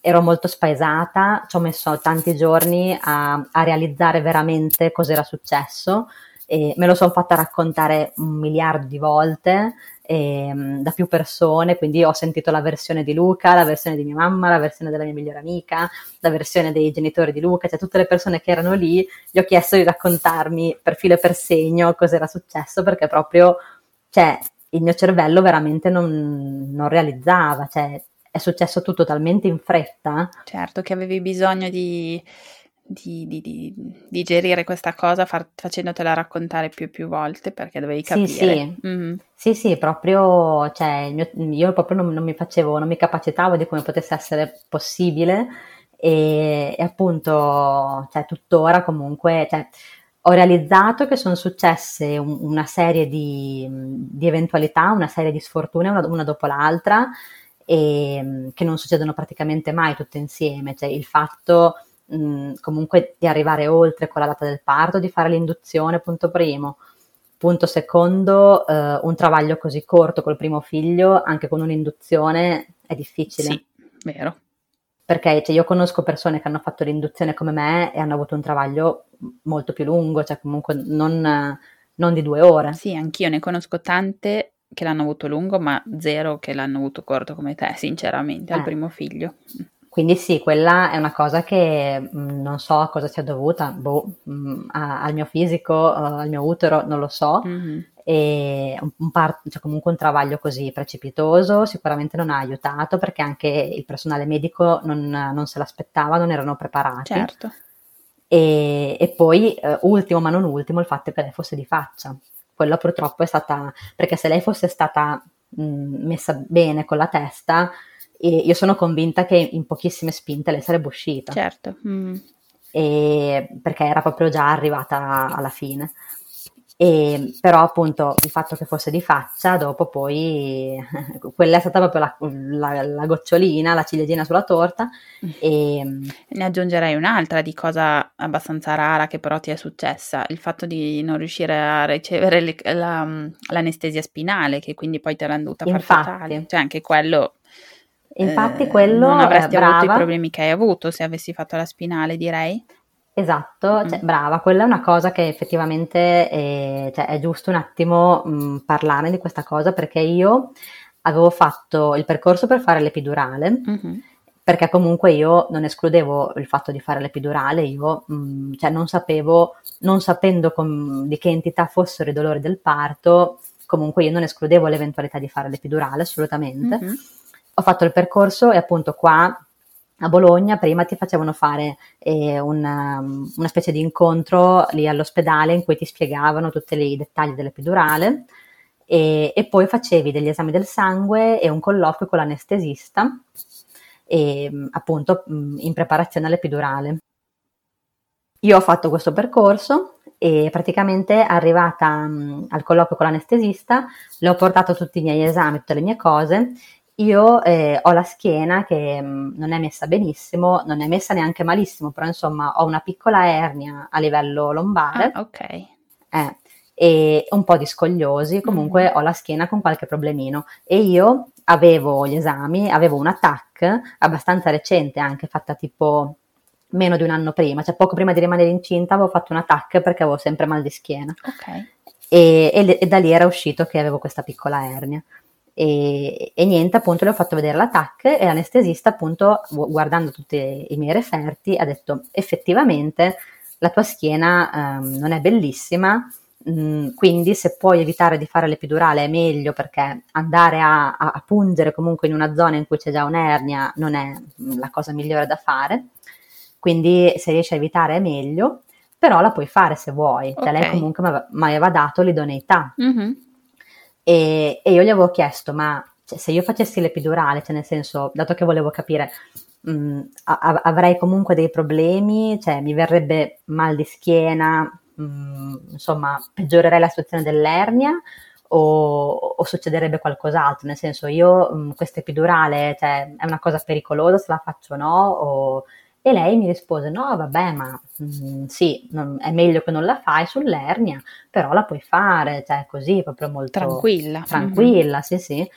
ero molto spaesata, ci ho messo tanti giorni a, a realizzare veramente cos'era successo e me lo sono fatta raccontare un miliardo di volte e, da più persone, quindi ho sentito la versione di Luca, la versione di mia mamma, la versione della mia migliore amica, la versione dei genitori di Luca, cioè tutte le persone che erano lì gli ho chiesto di raccontarmi per filo e per segno cos'era successo perché proprio cioè, il mio cervello veramente non, non realizzava, cioè è successo tutto talmente in fretta. Certo che avevi bisogno di... Di, di, di, di digerire questa cosa far, facendotela raccontare più e più volte perché dovevi capire. Sì, sì, mm-hmm. sì, sì proprio, cioè, il mio, io proprio non, non mi facevo, non mi capacitavo di come potesse essere possibile e, e appunto, cioè, tuttora comunque, cioè, ho realizzato che sono successe un, una serie di, di eventualità, una serie di sfortune, una, una dopo l'altra, e, che non succedono praticamente mai tutte insieme. Cioè il fatto mh, comunque di arrivare oltre con la data del parto, di fare l'induzione, punto primo. Punto secondo, eh, un travaglio così corto col primo figlio, anche con un'induzione, è difficile. Sì, vero. Perché cioè, io conosco persone che hanno fatto l'induzione come me e hanno avuto un travaglio molto più lungo, cioè comunque non, non di due ore. Sì, anch'io ne conosco tante che l'hanno avuto lungo, ma zero che l'hanno avuto corto come te, sinceramente, eh. al primo figlio. Quindi sì, quella è una cosa che mh, non so a cosa sia dovuta, boh, mh, a, al mio fisico, uh, al mio utero, non lo so. Mm-hmm. E un, un par- cioè comunque un travaglio così precipitoso sicuramente non ha aiutato, perché anche il personale medico non, non se l'aspettava, non erano preparati. Certo. E, e poi, eh, ultimo ma non ultimo, il fatto che lei fosse di faccia. Quello purtroppo è stata, perché se lei fosse stata mh, messa bene con la testa, eh, io sono convinta che in pochissime spinte lei sarebbe uscita. Certo. Mm. E, perché era proprio già arrivata alla fine. E, però appunto il fatto che fosse di faccia dopo poi quella è stata proprio la, la, la gocciolina, la ciliegina sulla torta. E ne aggiungerei un'altra di cosa abbastanza rara che però ti è successa, il fatto di non riuscire a ricevere le, la, l'anestesia spinale, che quindi poi te l'hanno dovuta far fatale, cioè anche quello infatti eh, quello non avresti brava. avuto i problemi che hai avuto se avessi fatto la spinale, direi. Esatto, cioè, mm. brava, quella è una cosa che effettivamente è, cioè, è giusto un attimo mh, parlare di questa cosa, perché io avevo fatto il percorso per fare l'epidurale, mm-hmm. perché comunque io non escludevo il fatto di fare l'epidurale, io mh, cioè, non sapevo, non sapendo com- di che entità fossero i dolori del parto, comunque io non escludevo l'eventualità di fare l'epidurale assolutamente. Mm-hmm. Ho fatto il percorso e appunto qua a Bologna prima ti facevano fare eh, una, una specie di incontro lì all'ospedale in cui ti spiegavano tutti i dettagli dell'epidurale e, e poi facevi degli esami del sangue e un colloquio con l'anestesista e, appunto in preparazione all'epidurale. Io ho fatto questo percorso e praticamente arrivata mh, al colloquio con l'anestesista le ho portato tutti i miei esami, tutte le mie cose. Io eh, ho la schiena che mh, non è messa benissimo, non è messa neanche malissimo, però insomma ho una piccola ernia a livello lombare. Ah, ok. Eh, e un po' di scogliosi, comunque mm-hmm. ho la schiena con qualche problemino. E io avevo gli esami, avevo una T A C abbastanza recente anche, fatta tipo meno di un anno prima, cioè poco prima di rimanere incinta avevo fatto una T A C perché avevo sempre mal di schiena. Ok. E, e, e da lì era uscito che avevo questa piccola ernia. E, e niente, appunto le ho fatto vedere la T A C e l'anestesista appunto guardando tutti i miei referti ha detto: effettivamente la tua schiena ehm, non è bellissima, mh, quindi se puoi evitare di fare l'epidurale è meglio, perché andare a, a, a pungere comunque in una zona in cui c'è già un'ernia non è la cosa migliore da fare, quindi se riesci a evitare è meglio, però la puoi fare se vuoi. Okay. Cioè, lei comunque mi aveva dato l'idoneità. Mm-hmm. E, e io gli avevo chiesto, ma cioè, se io facessi l'epidurale, cioè nel senso, dato che volevo capire, mh, a, avrei comunque dei problemi, cioè mi verrebbe mal di schiena, mh, insomma peggiorerei la situazione dell'ernia o, o succederebbe qualcos'altro, nel senso io questa epidurale cioè, è una cosa pericolosa, se la faccio o no? O... E lei mi rispose: no, vabbè, ma mh, sì, non, è meglio che non la fai sull'ernia, però la puoi fare, cioè così, proprio molto tranquilla. Tranquilla, mm-hmm. sì, sì.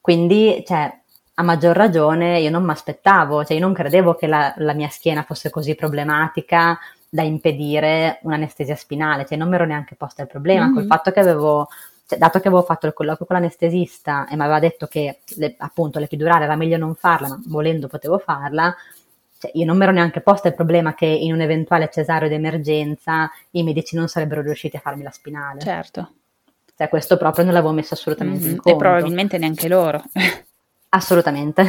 Quindi, cioè, a maggior ragione io non mi aspettavo, cioè io non credevo che la, la mia schiena fosse così problematica da impedire un'anestesia spinale, cioè non mi ero neanche posta il problema, mm-hmm. col fatto che avevo, cioè, dato che avevo fatto il colloquio con l'anestesista e mi aveva detto che le, appunto l'epidurale era meglio non farla, ma volendo potevo farla. Cioè, io non mi ero neanche posta il problema che in un eventuale cesareo d'emergenza i medici non sarebbero riusciti a farmi la spinale. Certo. Cioè, questo proprio non l'avevo messo assolutamente mm-hmm. in conto. E probabilmente neanche loro. Assolutamente.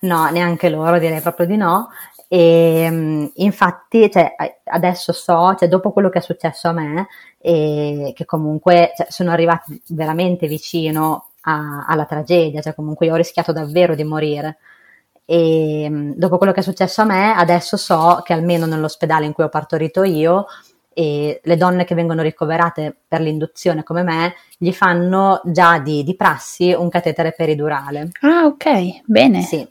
No, neanche loro, direi proprio di no. E infatti, cioè, adesso so, cioè, dopo quello che è successo a me, e che comunque cioè, sono arrivati veramente vicino a, alla tragedia, cioè comunque io ho rischiato davvero di morire. E dopo quello che è successo a me, adesso so che almeno nell'ospedale in cui ho partorito io e le donne che vengono ricoverate per l'induzione come me gli fanno già di, di prassi un catetere peridurale. Ah, ok, bene. Sì.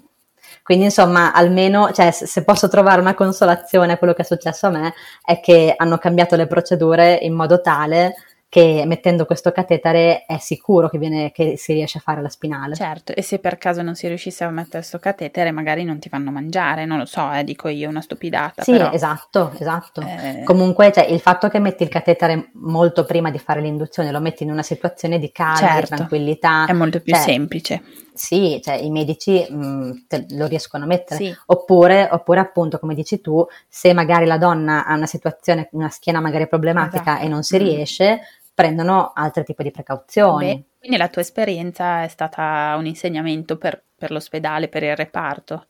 Quindi insomma almeno, cioè, se posso trovare una consolazione a quello che è successo a me, è che hanno cambiato le procedure in modo tale che mettendo questo catetere è sicuro che, viene, che si riesce a fare la spinale. Certo, e se per caso non si riuscisse a mettere questo catetere magari non ti fanno mangiare, non lo so, eh, dico io una stupidata. Sì, però. esatto, esatto. Eh... Comunque cioè, il fatto che metti il catetere molto prima di fare l'induzione, lo metti in una situazione di calma, certo, di tranquillità. È molto più cioè, semplice. Sì, cioè i medici mh, te lo riescono a mettere, sì. oppure, oppure appunto come dici tu, se magari la donna ha una situazione, una schiena magari problematica, esatto, e non si riesce, prendono altri tipi di precauzioni. Beh, quindi la tua esperienza è stata un insegnamento per, per l'ospedale, per il reparto?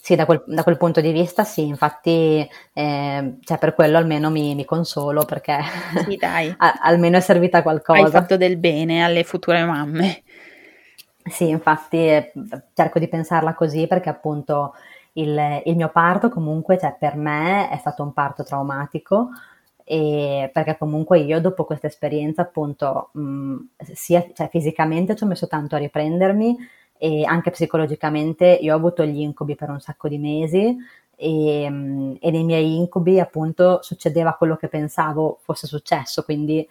Sì, da quel, da quel punto di vista sì, infatti eh, cioè per quello almeno mi, mi consolo, perché sì, dai. a, almeno è servita qualcosa. Hai fatto del bene alle future mamme. Sì, infatti eh, cerco di pensarla così, perché appunto il, il mio parto comunque cioè, per me è stato un parto traumatico, e perché comunque io dopo questa esperienza appunto mh, sia cioè, fisicamente ci ho messo tanto a riprendermi, e anche psicologicamente io ho avuto gli incubi per un sacco di mesi, e, mh, e nei miei incubi appunto succedeva quello che pensavo fosse successo, quindi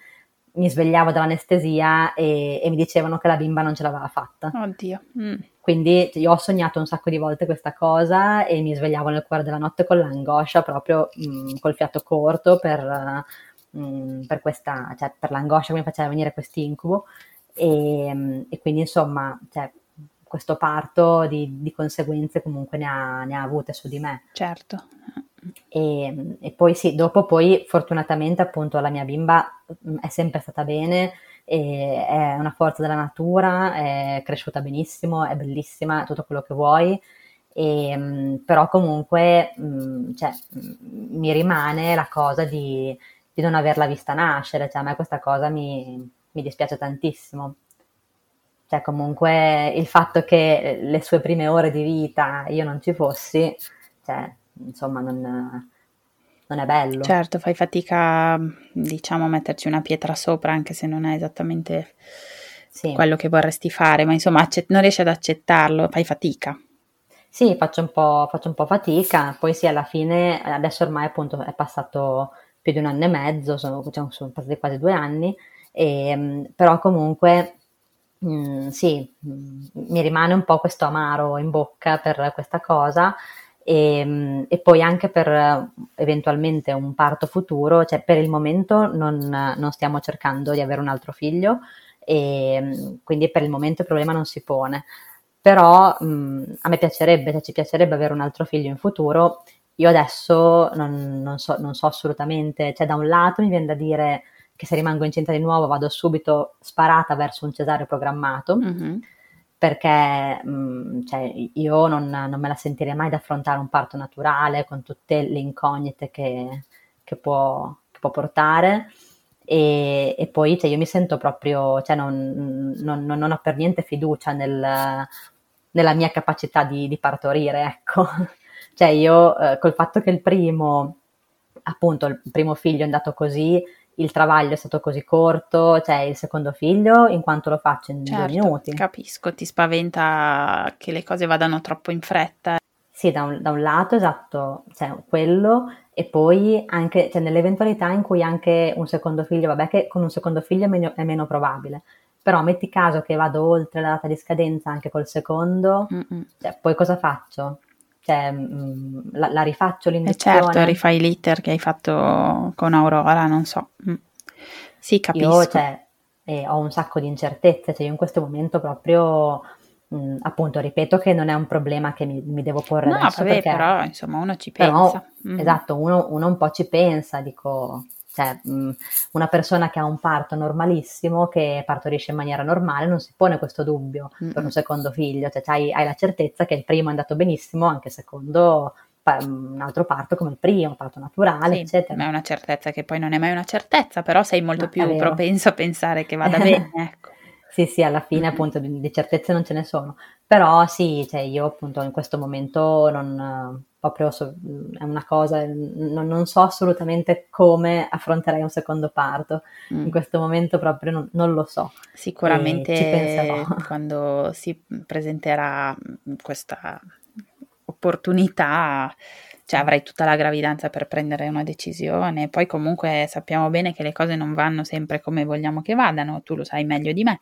mi svegliavo dall'anestesia e, e mi dicevano che la bimba non ce l'aveva fatta. Oddio. Mm. Quindi io ho sognato un sacco di volte questa cosa e mi svegliavo nel cuore della notte con l'angoscia, proprio mh, col fiato corto per, mh, per, questa, cioè, per l'angoscia che mi faceva venire quest'incubo. E, e quindi insomma cioè, questo parto di, di conseguenze comunque ne ha, ne ha avute su di me. Certo. E, e poi sì, dopo poi fortunatamente appunto la mia bimba è sempre stata bene, e è una forza della natura, è cresciuta benissimo, è bellissima, tutto quello che vuoi, e, però comunque mh, cioè, mh, mi rimane la cosa di, di non averla vista nascere, cioè a me questa cosa mi, mi dispiace tantissimo. Cioè comunque il fatto che le sue prime ore di vita io non ci fossi, cioè insomma non, non è bello. Certo, fai fatica diciamo a metterci una pietra sopra, anche se non è esattamente sì. quello che vorresti fare, ma insomma accett- non riesci ad accettarlo, fai fatica. Sì, faccio un po', faccio un po' fatica, poi sì alla fine, adesso ormai appunto è passato più di un anno e mezzo, sono, diciamo, sono passati quasi due anni, e, però comunque... Mm, sì, mi rimane un po' questo amaro in bocca per questa cosa, e, e poi anche per eventualmente un parto futuro, cioè per il momento non, non stiamo cercando di avere un altro figlio, e quindi per il momento il problema non si pone, però mm, a me piacerebbe, cioè ci piacerebbe avere un altro figlio in futuro. Io adesso non, non, so, non so assolutamente, cioè da un lato mi viene da dire che se rimango incinta di nuovo vado subito sparata verso un cesareo programmato, mm-hmm. perché mh, cioè, io non, non me la sentirei mai di affrontare un parto naturale con tutte le incognite che, che, può, che può portare, e, e poi cioè, io mi sento proprio, cioè, non, non, non ho per niente fiducia nel, nella mia capacità di, di partorire, ecco. Cioè io eh, col fatto che il primo, appunto il primo figlio è andato così, il travaglio è stato così corto, cioè il secondo figlio in quanto lo faccio in certo, due minuti. Capisco, ti spaventa che le cose vadano troppo in fretta. Sì, da un, da un lato esatto, cioè quello, e poi anche cioè, nell'eventualità in cui anche un secondo figlio, vabbè che con un secondo figlio è meno, è meno probabile, però metti caso che vado oltre la data di scadenza anche col secondo, cioè, poi cosa faccio? Cioè, la, la rifaccio l'induzione? Eh certo, rifai l'iter che hai fatto con Aurora, non so. Sì, capisco. Io cioè, eh, ho un sacco di incertezze, cioè io in questo momento proprio, mh, appunto, ripeto che non è un problema che mi, mi devo porre no, adesso. No, però insomma uno ci pensa. Però, mm. Esatto, uno, uno un po' ci pensa, dico, cioè mh, una persona che ha un parto normalissimo, che partorisce in maniera normale, non si pone questo dubbio mm. per un secondo figlio, cioè hai, hai la certezza che il primo è andato benissimo, anche il secondo pa- un altro parto come il primo, parto naturale, sì, eccetera. Ma è una certezza che poi non è mai una certezza, però sei molto no, più propenso a pensare che vada bene, ecco. Sì, sì, alla fine appunto di, di certezze non ce ne sono, però sì, cioè io appunto in questo momento non proprio so, è una cosa, non, non so assolutamente come affronterei un secondo parto, mm. in questo momento proprio non, non lo so. Sicuramente ci penserò. Quando si presenterà questa opportunità, cioè avrai tutta la gravidanza per prendere una decisione, poi comunque sappiamo bene che le cose non vanno sempre come vogliamo che vadano, tu lo sai meglio di me.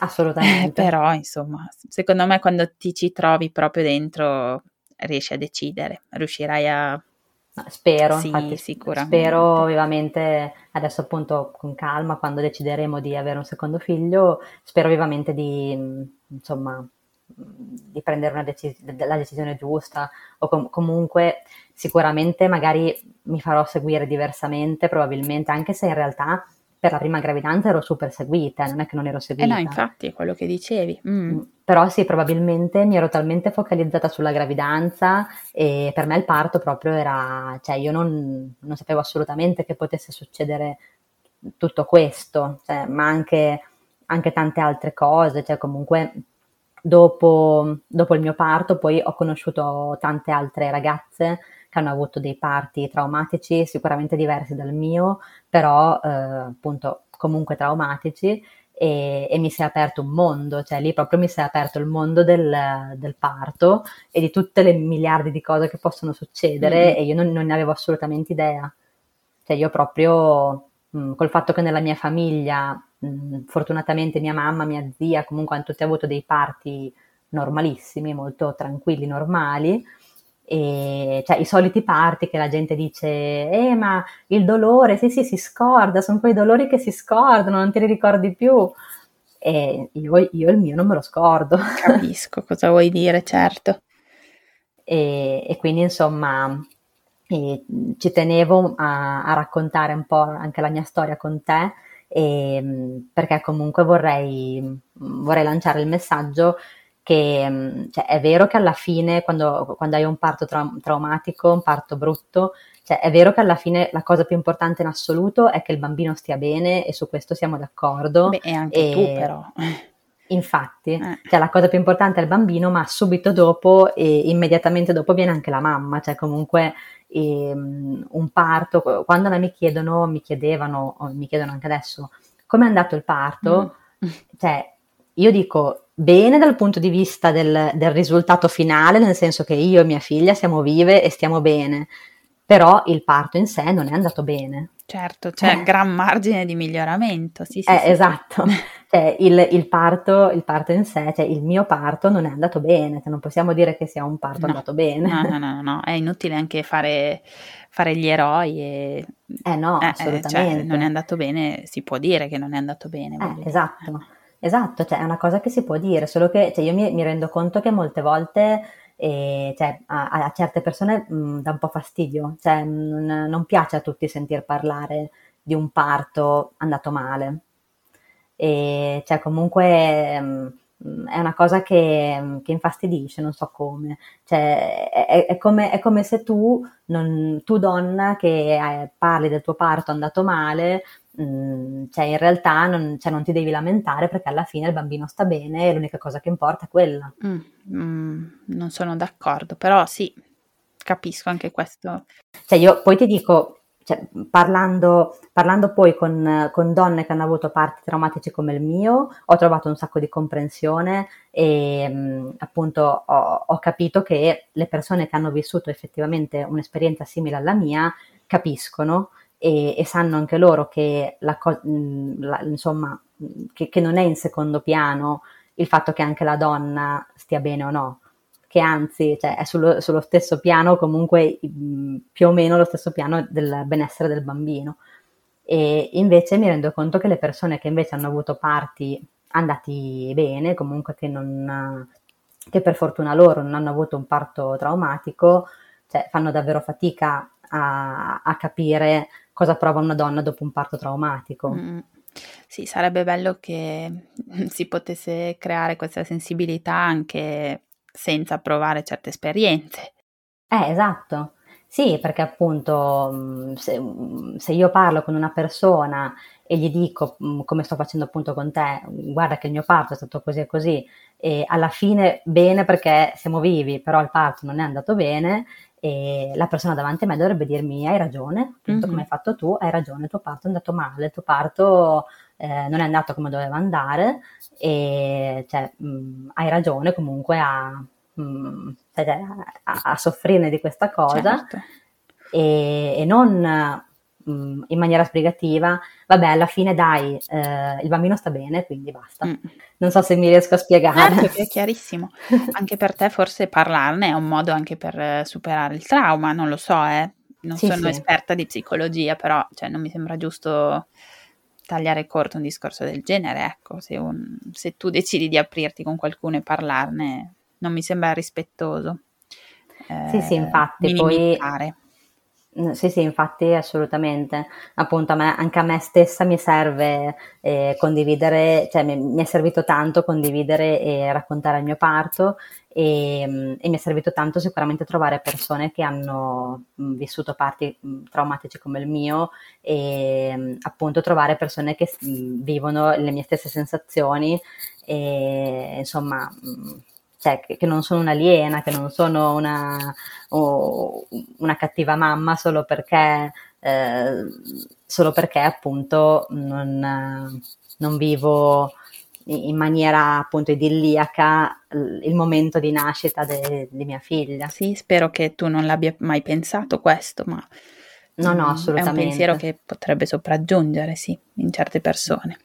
Assolutamente. Eh, però insomma, secondo me quando ti ci trovi proprio dentro riesci a decidere, riuscirai a... Spero, sì, infatti, sicuramente. Spero vivamente, adesso appunto con calma, quando decideremo di avere un secondo figlio, spero vivamente di, insomma, di prendere una decis- la decisione giusta o com- comunque sicuramente magari mi farò seguire diversamente probabilmente, anche se in realtà per la prima gravidanza ero super seguita, non è che non ero seguita. Eh no, infatti, è quello che dicevi. Mm. Però sì, probabilmente mi ero talmente focalizzata sulla gravidanza e per me il parto proprio era, cioè io non, non sapevo assolutamente che potesse succedere tutto questo, cioè, ma anche, anche tante altre cose, cioè comunque dopo, dopo il mio parto poi ho conosciuto tante altre ragazze che hanno avuto dei parti traumatici, sicuramente diversi dal mio, però eh, appunto comunque traumatici, e, e mi si è aperto un mondo, cioè lì proprio mi si è aperto il mondo del, del parto e di tutte le miliardi di cose che possono succedere, mm. e io non, non ne avevo assolutamente idea. Cioè io proprio mh, col fatto che nella mia famiglia, mh, fortunatamente mia mamma, mia zia, comunque hanno tutti avuto dei parti normalissimi, molto tranquilli, normali, e cioè i soliti parti che la gente dice eh ma il dolore sì sì si scorda, sono quei dolori che si scordano, non te li ricordi più, e io, io il mio non me lo scordo. Capisco cosa vuoi dire, certo. e, e quindi insomma e ci tenevo a, a raccontare un po' anche la mia storia con te, e, perché comunque vorrei vorrei lanciare il messaggio che cioè, è vero che alla fine quando, quando hai un parto tra- traumatico, un parto brutto, cioè, è vero che alla fine la cosa più importante in assoluto è che il bambino stia bene, e su questo siamo d'accordo. Beh, e anche e... tu però. Infatti, eh. cioè, la cosa più importante è il bambino, ma subito dopo e immediatamente dopo viene anche la mamma, cioè comunque e, um, un parto, quando mi chiedono, mi chiedevano, o mi chiedono anche adesso, come è andato il parto, mm. cioè io dico... Bene dal punto di vista del, del risultato finale, nel senso che io e mia figlia siamo vive e stiamo bene, però il parto in sé non è andato bene. Certo, c'è cioè, eh. gran margine di miglioramento. Sì, sì, eh, sì, esatto, sì. Cioè, il, il, parto, il parto in sé, cioè il mio parto non è andato bene, cioè, non possiamo dire che sia un parto no. andato bene. No, no, no, no, è inutile anche fare, fare gli eroi. E... Eh no, eh, assolutamente. Cioè, non è andato bene, si può dire che non è andato bene. Eh, esatto. Esatto, cioè è una cosa che si può dire, solo che cioè, io mi, mi rendo conto che molte volte eh, cioè, a, a certe persone mh, dà un po' fastidio, cioè non, non piace a tutti sentir parlare di un parto andato male. E cioè comunque mh, è una cosa che, che infastidisce, non so come. Cioè, è, è, come è come se tu, non, tu donna che eh, parli del tuo parto andato male, cioè in realtà non, cioè non ti devi lamentare perché alla fine il bambino sta bene e l'unica cosa che importa è quella. Mm, mm, non sono d'accordo, però sì, capisco anche questo. Cioè io poi ti dico, cioè, parlando, parlando poi con, con donne che hanno avuto parti traumatici come il mio, ho trovato un sacco di comprensione e mh, appunto ho, ho capito che le persone che hanno vissuto effettivamente un'esperienza simile alla mia capiscono E, e sanno anche loro che la co- la, insomma che, che non è in secondo piano il fatto che anche la donna stia bene o no, che anzi cioè, è sullo, sullo stesso piano, comunque mh, più o meno lo stesso piano del benessere del bambino. E invece mi rendo conto che le persone che invece hanno avuto parti andati bene, comunque che, non, che per fortuna loro non hanno avuto un parto traumatico, cioè, fanno davvero fatica a, a capire cosa prova una donna dopo un parto traumatico. Mm. Sì, sarebbe bello che si potesse creare questa sensibilità anche senza provare certe esperienze. Eh, esatto. Sì, perché appunto se, se io parlo con una persona e gli dico, come sto facendo appunto con te, guarda che il mio parto è stato così e così, e alla fine bene perché siamo vivi, però il parto non è andato bene, e la persona davanti a me dovrebbe dirmi hai ragione, tutto mm-hmm. come hai fatto tu, hai ragione, il tuo parto è andato male, il tuo parto eh, non è andato come doveva andare, e cioè mh, hai ragione comunque a... Mh, A, a soffrirne di questa cosa, certo. e, e non mh, in maniera sbrigativa, vabbè alla fine dai eh, il bambino sta bene quindi basta. mm. Non so se mi riesco a spiegare. Certo, è chiarissimo. Anche per te forse parlarne è un modo anche per superare il trauma, non lo so, eh. non sì, sono sì. esperta di psicologia, però cioè, non mi sembra giusto tagliare corto un discorso del genere, ecco. Se, un, se tu decidi di aprirti con qualcuno e parlarne, non mi sembra rispettoso. Eh, sì, sì, infatti. Minimizzare. Poi, sì, sì, infatti, assolutamente. Appunto, a me, anche a me stessa mi serve eh, condividere, cioè mi, mi è servito tanto condividere e raccontare il mio parto, e, e mi è servito tanto sicuramente trovare persone che hanno vissuto parti traumatici come il mio, e appunto trovare persone che vivono le mie stesse sensazioni, e insomma... Cioè, che non sono un'aliena, che non sono una, oh, una cattiva mamma solo perché, eh, solo perché appunto non, non vivo in maniera appunto idilliaca il momento di nascita di mia figlia. Sì, spero che tu non l'abbia mai pensato questo, ma no, no, assolutamente. È un pensiero che potrebbe sopraggiungere, sì, in certe persone.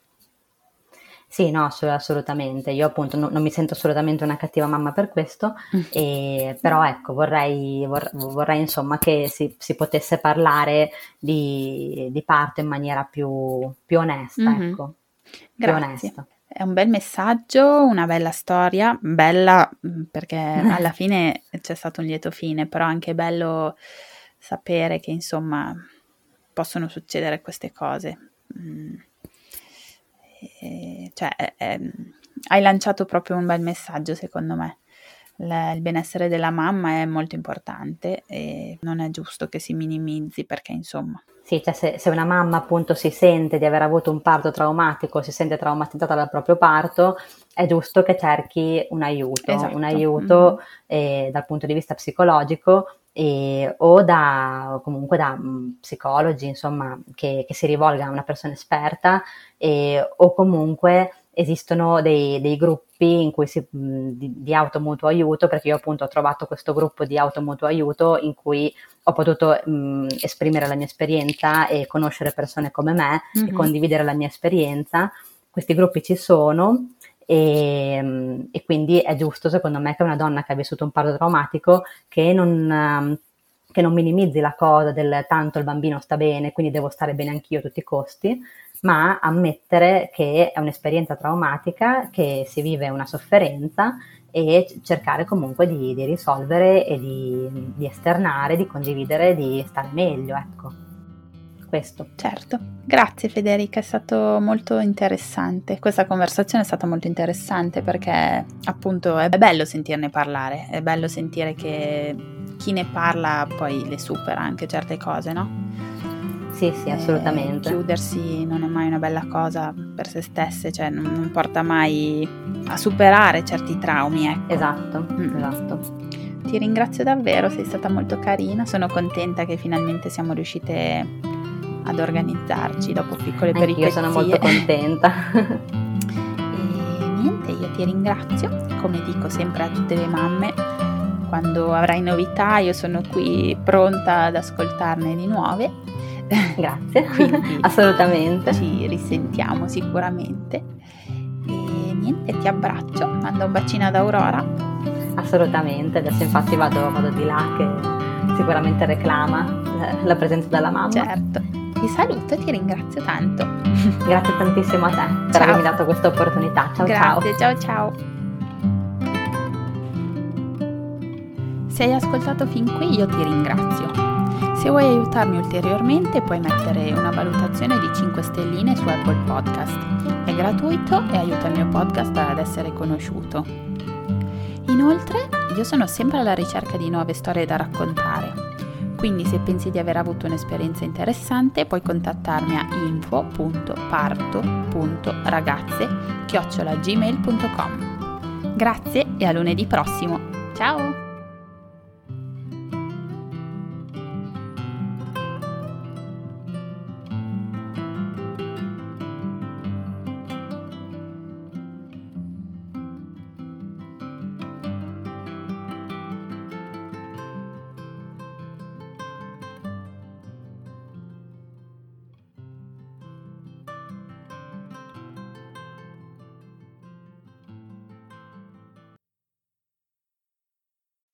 Sì, no, assolutamente. Io appunto no, non mi sento assolutamente una cattiva mamma per questo, mm. e, però ecco, vorrei, vor, vorrei insomma che si, si potesse parlare di, di parto in maniera più, più onesta, mm-hmm. ecco. Grazie. Più onesta. È un bel messaggio, una bella storia, bella perché alla fine c'è stato un lieto fine, però anche bello sapere che insomma possono succedere queste cose. Mm. Cioè, eh, hai lanciato proprio un bel messaggio, secondo me. La, il benessere della mamma è molto importante e non è giusto che si minimizzi, perché insomma sì, cioè se, se una mamma appunto si sente di aver avuto un parto traumatico, si sente traumatizzata dal proprio parto, è giusto che cerchi un aiuto, esatto. un aiuto mm-hmm. eh, dal punto di vista psicologico, E, o da comunque da mh, psicologi insomma che, che si rivolga a una persona esperta, e, o comunque esistono dei, dei gruppi in cui si, mh, di, di automutuo aiuto, perché io appunto ho trovato questo gruppo di automutuo aiuto in cui ho potuto mh, esprimere la mia esperienza e conoscere persone come me mm-hmm. e condividere la mia esperienza. Questi gruppi ci sono. E, e quindi è giusto secondo me che una donna che ha vissuto un parto traumatico che non, che non minimizzi la cosa del tanto il bambino sta bene quindi devo stare bene anch'io a tutti i costi, ma ammettere che è un'esperienza traumatica, che si vive una sofferenza, e cercare comunque di, di risolvere e di, di esternare, di condividere, di stare meglio, ecco, questo. Certo, grazie Federica, è stato molto interessante, questa conversazione è stata molto interessante perché appunto è bello sentirne parlare, è bello sentire che chi ne parla poi le supera anche certe cose, no? Sì, sì, assolutamente. E chiudersi non è mai una bella cosa per se stesse, cioè non, non porta mai a superare certi traumi, ecco. Esatto, mm. esatto. Ti ringrazio davvero, sei stata molto carina, sono contenta che finalmente siamo riuscite ad organizzarci dopo piccole Anch'io peripezie. Io sono molto contenta. E niente, io ti ringrazio, come dico sempre a tutte le mamme, quando avrai novità io sono qui pronta ad ascoltarne di nuove. Grazie. Quindi assolutamente ci risentiamo sicuramente, e niente, ti abbraccio, mando un bacino ad Aurora. Assolutamente, adesso infatti vado, vado di là che sicuramente reclama la presenza della mamma. Certo. Ti saluto e ti ringrazio tanto. Grazie tantissimo a te per ciao. Avermi dato questa opportunità. Ciao. Grazie, ciao. Ciao ciao. Se hai ascoltato fin qui io ti ringrazio. Se vuoi aiutarmi ulteriormente puoi mettere una valutazione di cinque stelline su Apple Podcast. È gratuito e aiuta il mio podcast ad essere conosciuto. Inoltre io sono sempre alla ricerca di nuove storie da raccontare. Quindi se pensi di aver avuto un'esperienza interessante puoi contattarmi a info punto parto punto ragazze chiocciola gmail punto com. Grazie e a lunedì prossimo. Ciao!